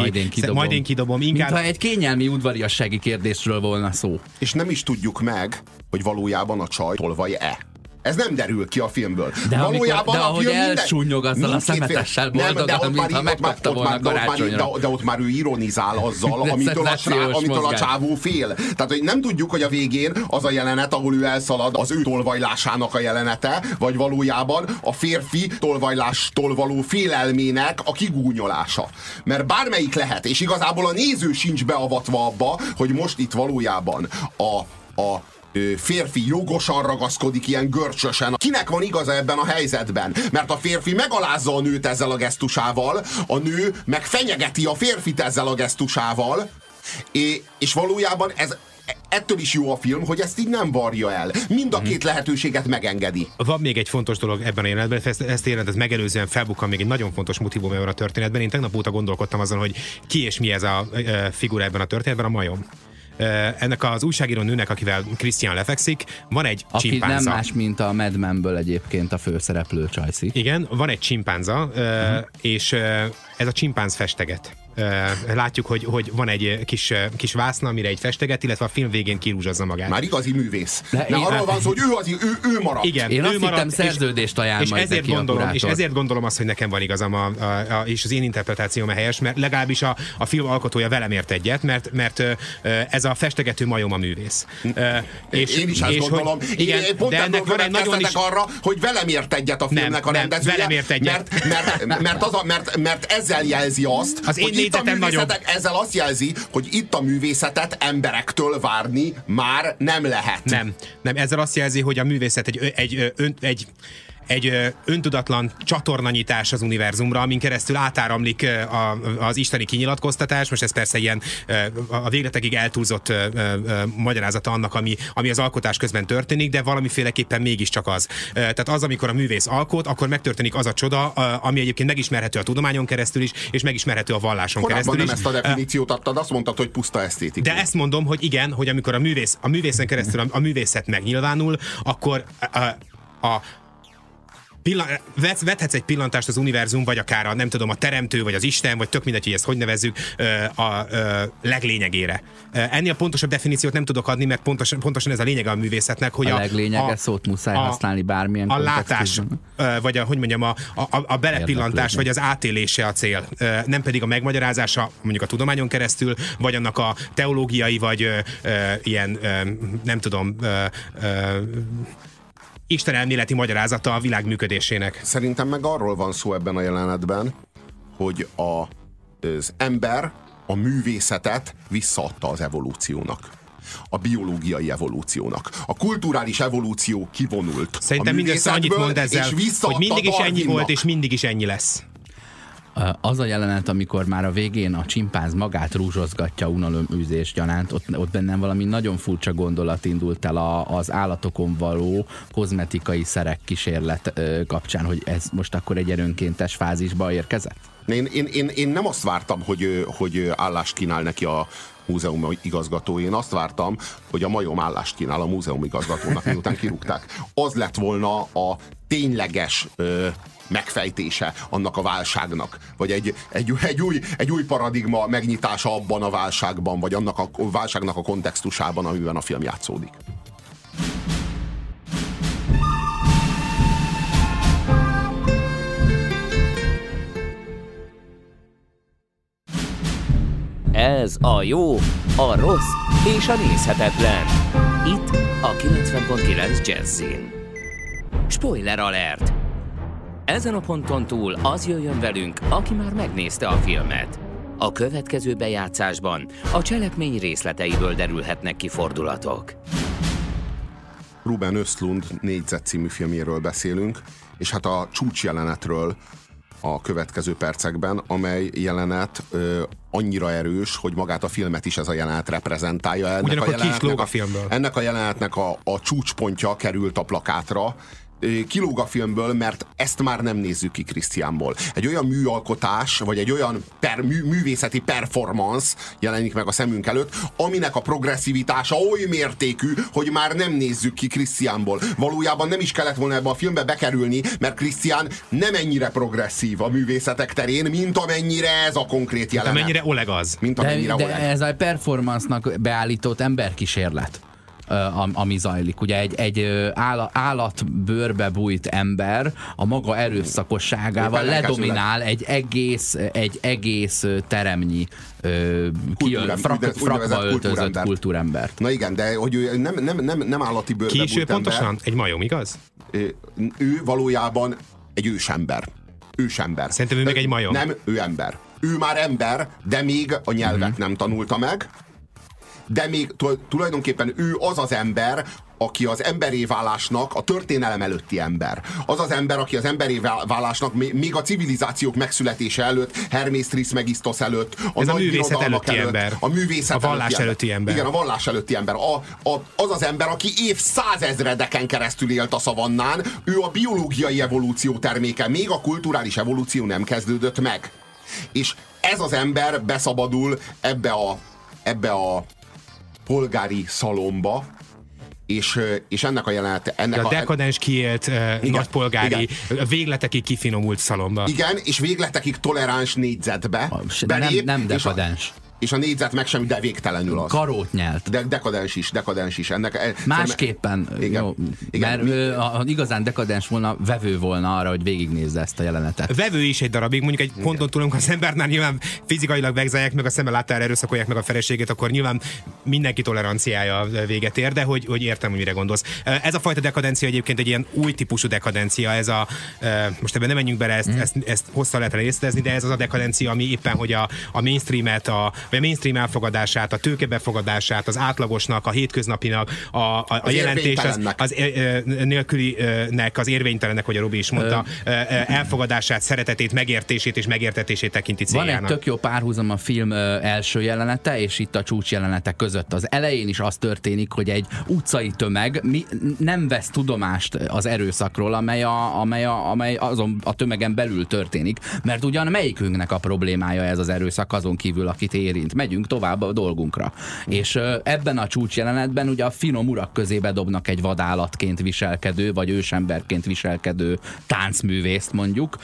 Majd én kidobom. Inkább... Mintha egy kényelmi udvariassági kérdésről volna szó. És nem is tudjuk meg, hogy valójában a csaj tolvaj-e. Ez nem derül ki a filmből. De ahogy elcsúnyog azzal a szemetessel boldogan, mintha megkapta volna karácsonyra. De ott már ő ironizál azzal, amitől a csávó fél. Tehát, hogy nem tudjuk, hogy a végén az a jelenet, ahol ő elszalad, az ő tolvajlásának a jelenete, vagy valójában a férfi tolvajlástól való félelmének a kigúnyolása. Mert bármelyik lehet, és igazából a néző sincs beavatva abba, hogy most itt valójában a férfi jogosan ragaszkodik ilyen görcsösen. Kinek van igaza ebben a helyzetben? Mert a férfi megalázza a nőt ezzel a gesztusával, a nő meg fenyegeti a férfit ezzel a gesztusával, és valójában ettől is jó a film, hogy ezt így nem varja el. Mind a két lehetőséget megengedi. Van még egy fontos dolog ebben a jelenetben, ezt megelőzően felbukkan még egy nagyon fontos motivum ebben a történetben. Én tegnap óta gondolkodtam azon, hogy ki és mi ez a figura ebben a történetben, a majom. Ennek az újságíró nőnek, akivel Christian lefekszik, van egy csimpánza. Aki nem más, mint a Mad Menből egyébként a főszereplő Csajci. Igen, van egy csimpánza, és ez a csimpánz festeget. Látjuk, hogy van egy kis vászna, amire egy festeget, illetve a film végén kirúzsazza magát. Már igazi művész. Arról van szó, hogy ő marad. Igen, én azt hittem, szerződést ajánl majd ezért neki a kurátor. És ezért gondolom azt, hogy nekem van igazam, és az én interpretációm helyes, mert legalábbis a film alkotója velem ért egyet, mert ez a festegető majom a művész. Én is azt gondolom. Igen, pont ennek van egy nagyon is... arra, hogy velem ért egyet a filmnek a rendezője, mert ezzel jelzi azt, hogy ezzel azt jelzi, hogy itt a művészetet emberektől várni már nem lehet. Nem, ezzel azt jelzi, hogy a művészet egy öntudatlan csatornanyitás az univerzumra, amin keresztül átáramlik az isteni kinyilatkoztatás. Most ez persze ilyen a végletekig eltúlzott magyarázata annak, ami az alkotás közben történik, de valamiféleképpen mégiscsak az. Tehát az, amikor a művész alkot, akkor megtörténik az a csoda, ami egyébként megismerhető a tudományon keresztül is, és megismerhető a valláson keresztül is. Korábban nem ezt a definíciót adtad, azt mondtad, hogy puszta esztétikus. De ezt mondom, hogy igen, hogy amikor a művészen keresztül a művészet megnyilvánul, akkor vethetsz egy pillantást az univerzum, vagy akár a teremtő, vagy az Isten, vagy tök mindegy, hogy ezt hogy nevezzük, a leglényegére. Ennél pontosabb definíciót nem tudok adni, mert pontosan ez a lényege a művészetnek, hogy a leglényeg, ezt szót muszáj használni bármilyen kontextusban. A látás, vagy a belepillantás, vagy az átélése a cél. Nem pedig a megmagyarázása, mondjuk a tudományon keresztül, vagy annak a teológiai, vagy ilyen, nem tudom, Isten elméleti magyarázata a világ működésének. Szerintem meg arról van szó ebben a jelenetben, hogy az ember a művészetet visszaadta az evolúciónak. A biológiai evolúciónak. A kulturális evolúció kivonult. Szerintem mindössze annyit mond ezzel, hogy mindig is ennyi volt, és mindig is ennyi lesz. Az a jelenet, amikor már a végén a csimpánz magát rúzsozgatja unaloműzés gyanánt, ott bennem valami nagyon furcsa gondolat indult el az állatokon való kozmetikai szerek kísérlet kapcsán, hogy ez most akkor egy önkéntes fázisba érkezett? Én nem azt vártam, hogy állást kínál neki a múzeum igazgató. Én azt vártam, hogy a majom állást kínál a múzeum igazgatónak, miután kirúgták. Az lett volna a tényleges megfejtése annak a válságnak, vagy egy új paradigma megnyitása abban a válságban, vagy annak a válságnak a kontextusában, amiben a film játszódik. Ez a jó, a rossz és a nézhetetlen. Itt a 90.9 Jazzin. Spoiler alert! Ezen a ponton túl az jöjjön velünk, aki már megnézte a filmet. A következő bejátszásban a cselekmény részleteiből derülhetnek ki fordulatok. Ruben Östlund Négyzet című filmjéről beszélünk, és hát a csúcsjelenetről a következő percekben, amely jelenet annyira erős, hogy magát a filmet is ez a jelenet reprezentálja. Ugyanakkor ki is lóg a filmből. Ennek a jelenetnek a csúcspontja került a plakátra. Kilóg a filmből, mert ezt már nem nézzük ki Christianból. Egy olyan műalkotás, vagy egy olyan művészeti performance jelenik meg a szemünk előtt, aminek a progresszivitása oly mértékű, hogy már nem nézzük ki Christianból. Valójában nem is kellett volna ebbe a filmbe bekerülni, mert Christian nem ennyire progresszív a művészetek terén, mint amennyire ez a konkrét jelenet. Mint amennyire Oleg az. De ez a performance-nak beállított emberkísérlet, ami zajlik. Ugye egy állatbőrbe bújt ember a maga erőszakosságával ledominál egy egész teremnyi frakba öltözött kultúrembert. Na igen, de hogy ő nem állati bőrbe bújt ember. Ki is ő pontosan? Egy majom, igaz? Ő valójában egy ősember. Ősember. Szerintem ő még egy majom. Nem, ő ember. Ő már ember, de még a nyelvet nem tanulta meg. De még tulajdonképpen ő az az ember, aki az emberé válásnak a történelem előtti ember. Az az ember, aki az emberé válásnak még a civilizációk megszületése előtt, Hermész-Trisz Megisztosz előtt, a nagy birodalmak előtt, a művészet előtti ember. Igen, a vallás előtti ember. Az az ember, aki évszázezredeken keresztül élt a szavannán, ő a biológiai evolúció terméke, még a kulturális evolúció nem kezdődött meg. És ez az ember beszabadul ebbe a polgári szalomba, és ennek a jelenete... A dekadens kiélt nagypolgári, végletekig kifinomult szalomba. Igen, és végletekig toleráns négyzetbe. Nem dekadens. És a négyzet meg sem, de végtelenül az. Karót nyelt. Dekadens is. Ennek, másképpen, igen, jó, igen, mert ha igazán dekadens volna, vevő volna arra, hogy végignézze ezt a jelenetet. Vevő is egy darabig, mondjuk egy ponton túl, amikor az embernál nyilván fizikailag vegzálják meg, a szeme láttára erőszakolják meg a feleségét, akkor nyilván mindenki toleranciája véget ér, de hogy értem, hogy mire gondolsz. Ez a fajta dekadencia egyébként egy ilyen új típusú dekadencia, ez a, most ebben nem menjünk bele, ezt hosszan lehet részletezni, de ez az a dekadencia, ami éppen, hogy a mainstreamet, vagy a mainstream elfogadását, a tőkebefogadását, az átlagosnak, a hétköznapinak, a jelentés az nélkülinek, az érvénytelennek, hogy a Robi is mondta, elfogadását, szeretetét, megértését és megértetését tekinti céljának. Van egy tök jó párhuzam a film első jelenete, és itt a csúcs jelenete között. Az elején is az történik, hogy egy utcai tömeg nem vesz tudomást az erőszakról, amely azon a tömegen belül történik, mert ugyan melyikünknek a problémája ez az erőszak azon kívül, akit érint. Megyünk tovább a dolgunkra. És ebben a csúcsjelenetben ugye a finom urak közébe dobnak egy vadállatként viselkedő, vagy ősemberként viselkedő táncművészt mondjuk,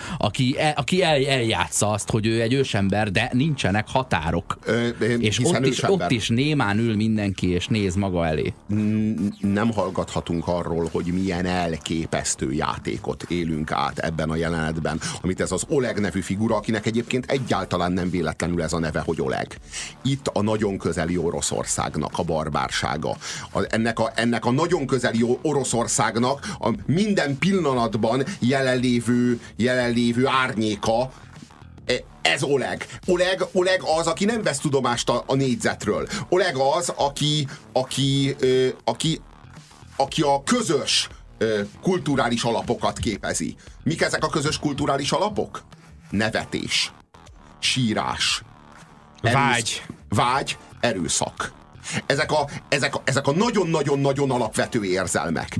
aki eljátsza azt, hogy ő egy ősember, de nincsenek határok. És ott is némán ül mindenki, és néz maga elé. Nem hallgathatunk arról, hogy milyen elképesztő játékot élünk át ebben a jelenetben, amit ez az Oleg nevű figura, akinek egyébként egyáltalán nem véletlenül ez a neve, hogy Oleg. Itt a nagyon közeli Oroszországnak a barbársága. Ennek a nagyon közeli Oroszországnak a minden pillanatban jelenlévő árnyéka ez Oleg. Oleg az, aki nem vesz tudomást a négyzetről. Oleg az, aki a közös kulturális alapokat képezi. Mik ezek a közös kulturális alapok? Nevetés, sírás, vágy, erőszak. Ezek a nagyon-nagyon-nagyon alapvető érzelmek.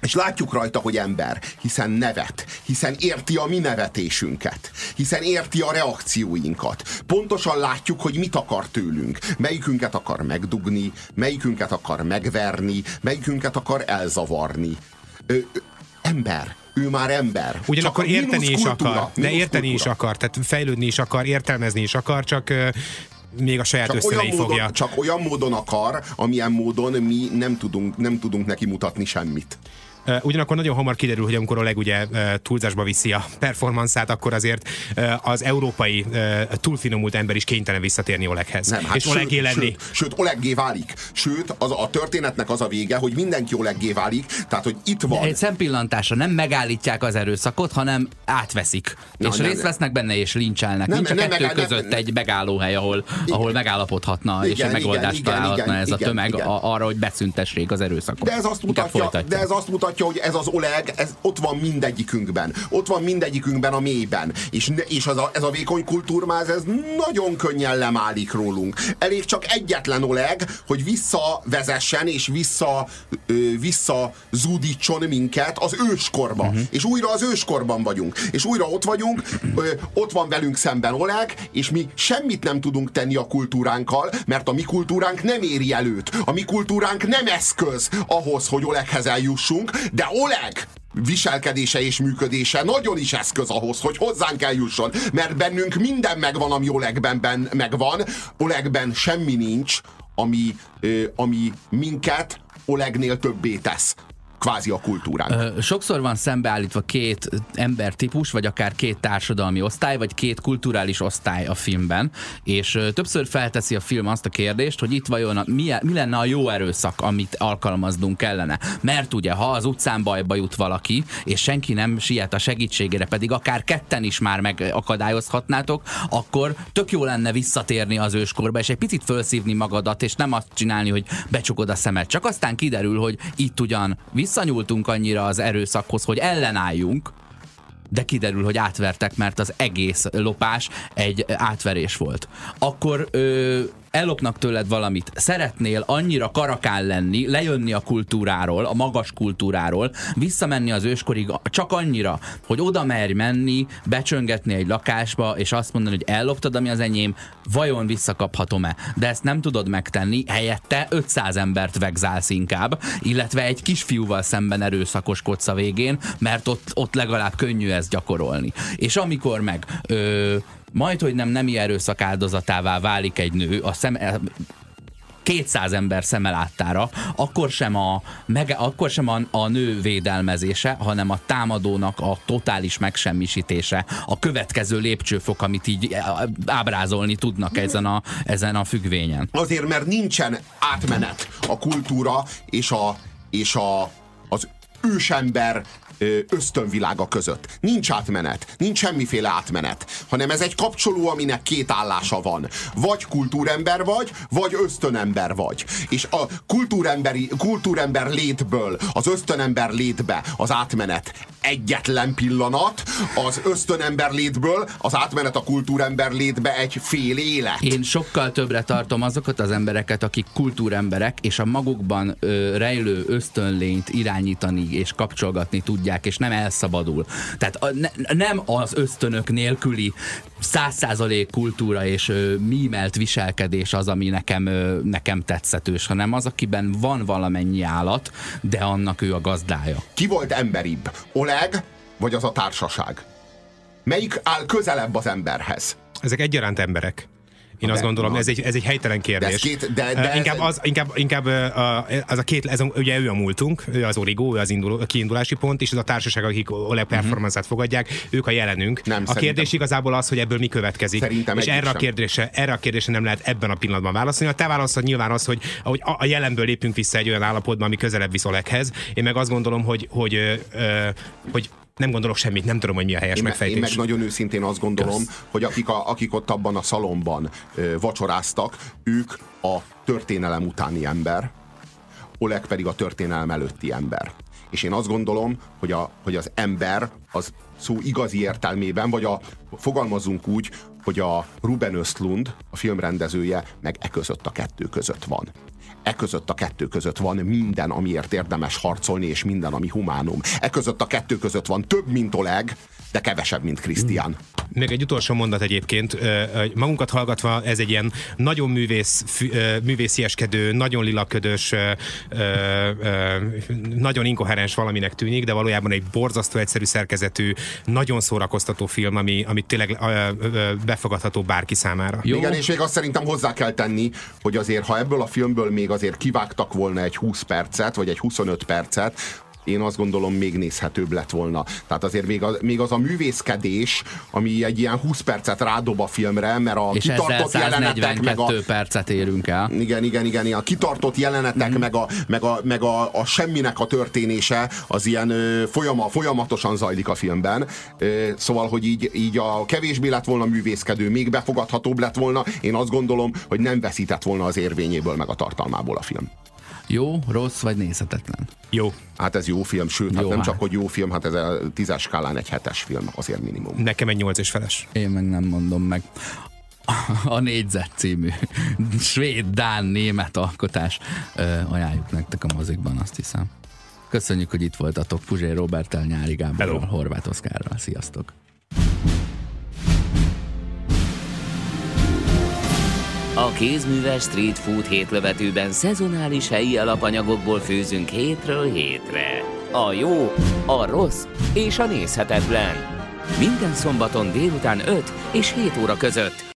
És látjuk rajta, hogy ember, hiszen nevet, hiszen érti a mi nevetésünket, hiszen érti a reakcióinkat. Pontosan látjuk, hogy mit akar tőlünk, melyikünket akar megdugni, melyikünket akar megverni, melyikünket akar elzavarni. Ember. Ő már ember. Ugyanakkor érteni is akar, tehát fejlődni is akar, értelmezni is akar, csak még a saját ösztönei fogja. Csak olyan módon akar, amilyen módon mi nem tudunk neki mutatni semmit. Ugyanakkor nagyon hamar kiderül, hogy amikor Oleg ugye túlzásba viszi a performanszát, akkor azért az európai túlfinomult ember is kénytelen visszatérni Oleghez. Nem, hát és Olegé lenni. Sőt, Olegé válik. Sőt, az a történetnek az a vége, hogy mindenki Olegé válik, tehát hogy itt van. Egy szempillantásra nem megállítják az erőszakot, hanem átveszik. Na, és részt vesznek benne és lincsálnak. Nincs a kettő között egy megállóhely, ahol megállapodhatna és egy megoldást találhatna ez a tömeg arra, hogy beszüntessék az erőszakot. De ez azt mutatja, hogy ez az Oleg, ez ott van mindegyikünkben. Ott van mindegyikünkben a mélyben. És ez a vékony kultúrmáz, ez nagyon könnyen lemálik rólunk. Elég csak egyetlen Oleg, hogy visszavezessen és visszazúdítson minket az őskorba. És újra az őskorban vagyunk. És újra ott vagyunk, ott van velünk szemben Oleg, és mi semmit nem tudunk tenni a kultúránkkal, mert a mi kultúránk nem éri előtt. A mi kultúránk nem eszköz ahhoz, hogy Oleghez eljussunk, de Oleg viselkedése és működése nagyon is eszköz ahhoz, hogy hozzánk eljusson, mert bennünk minden megvan, ami Olegben megvan. Olegben semmi nincs, ami minket Olegnél többé tesz. Kvázi a kultúránk. Sokszor van szembeállítva két embertípus, vagy akár két társadalmi osztály, vagy két kulturális osztály a filmben, és többször felteszi a film azt a kérdést, hogy itt vajon mi lenne a jó erőszak, amit alkalmaznunk kellene. Mert ugye, ha az utcán bajba jut valaki, és senki nem siet a segítségére, pedig akár ketten is már megakadályozhatnátok, akkor tök jó lenne visszatérni az őskorba, és egy picit felszívni magadat, és nem azt csinálni, hogy becsukod a szemed. Csak aztán kiderül, hogy itt ugyan visszanyúltunk annyira az erőszakhoz, hogy ellenálljunk, de kiderül, hogy átvertek, mert az egész lopás egy átverés volt. Akkor ellopnak tőled valamit. Szeretnél annyira karakán lenni, lejönni a kultúráról, a magas kultúráról, visszamenni az őskorig csak annyira, hogy oda merj menni, becsöngetni egy lakásba, és azt mondani, hogy elloptad, ami az enyém, vajon visszakaphatom-e? De ezt nem tudod megtenni, helyette 500 embert vegzálsz inkább, illetve egy kisfiúval szemben erőszakoskodsz a végén, mert ott legalább könnyű ezt gyakorolni. És amikor meg majdhogy nem nemi erőszak áldozatává válik egy nő, 200 ember szemelátára, akkor sem a nő védelmezése, hanem a támadónak a totális megsemmisítése, a következő lépcsőfok, amit így ábrázolni tudnak ezen a függvényen. Azért, mert nincsen átmenet a kultúra és az ősember ösztönvilága között. Nincs átmenet, nincs semmiféle átmenet, hanem ez egy kapcsoló, aminek két állása van. Vagy kultúrember vagy ösztönember vagy. És a kultúrember létből az ösztönember létbe az átmenet egyetlen pillanat, az ösztönember létből az átmenet a kultúrember létbe egy fél élet. Én sokkal többre tartom azokat az embereket, akik kultúremberek, és a magukban rejlő ösztönlényt irányítani és kapcsolgatni tudják, és nem elszabadul. Tehát nem az ösztönök nélküli 100% kultúra és mímelt viselkedés az, ami nekem tetszetős, hanem az, akiben van valamennyi állat, de annak ő a gazdája. Ki volt emberibb? Oleg, vagy az a társaság? Melyik áll közelebb az emberhez? Ezek egyaránt emberek. Én azt gondolom, ez egy helytelen kérdés. Inkább ugye ő a múltunk, ő az origó, ő az kiindulási pont, és ez a társaság, akik Oleg performanszát fogadják, ők a jelenünk. Nem, a kérdés igazából az, hogy ebből mi következik. És erre a kérdésre nem lehet ebben a pillanatban válaszolni. A te válaszod nyilván az, hogy a jelenből lépünk vissza egy olyan állapotba, ami közelebb visz Oleghez. Én meg azt gondolom, hogy nem gondolok semmit, nem tudom, hogy mi a helyes megfejtés. Én meg nagyon őszintén azt gondolom, hogy akik ott abban a szalomban vacsoráztak, ők a történelem utáni ember, Oleg pedig a történelem előtti ember. És én azt gondolom, hogy az ember az szó igazi értelmében, vagy fogalmazzunk úgy, hogy a Ruben Östlund, a filmrendezője, meg e között a kettő között van minden, amiért érdemes harcolni, és minden, ami humánum. E között a kettő között van több, mint Oleg, de kevesebb, mint Christian. Még egy utolsó mondat egyébként. Magunkat hallgatva ez egy ilyen nagyon művészieskedő, nagyon lilaködös, nagyon inkoherens valaminek tűnik, de valójában egy borzasztó egyszerű szerkezetű, nagyon szórakoztató film, ami tényleg befogadható bárki számára. Jó. Igen, és még azt szerintem hozzá kell tenni, hogy azért, ha ebből a filmből még azért kivágtak volna egy 20 percet, vagy egy 25 percet, én azt gondolom még nézhetőbb lett volna. Tehát azért még az a művészkedés, ami egy ilyen 20 percet rádob a filmre, mert a és kitartott jelenetek meg a... 142 percet érünk el. Igen. A kitartott jelenetek meg a semminek a történése az ilyen folyamatosan zajlik a filmben. Szóval, hogy így a kevésbé lett volna művészkedő, még befogadhatóbb lett volna. Én azt gondolom, hogy nem veszített volna az érvényéből meg a tartalmából a film. Jó, rossz vagy nézhetetlen? Jó. Hát ez jó film, sőt, jó, hát nem hát. Csak, hogy jó film, hát ez a 10-es skálán egy 7-es film, azért minimum. Nekem egy 8 és feles. Én meg nem mondom meg. A Négyzet című svéd-dán-német alkotás. Ajánljuk nektek a mozikban, azt hiszem. Köszönjük, hogy itt voltatok Puzsér Róberttel, Nyári Gáborral, hello. Horváth Oszkárral. Sziasztok! A kézműves street food hétlövetőben szezonális helyi alapanyagokból főzünk hétről hétre. A jó, a rossz és a nézhetetlen. Minden szombaton délután 5 és 7 óra között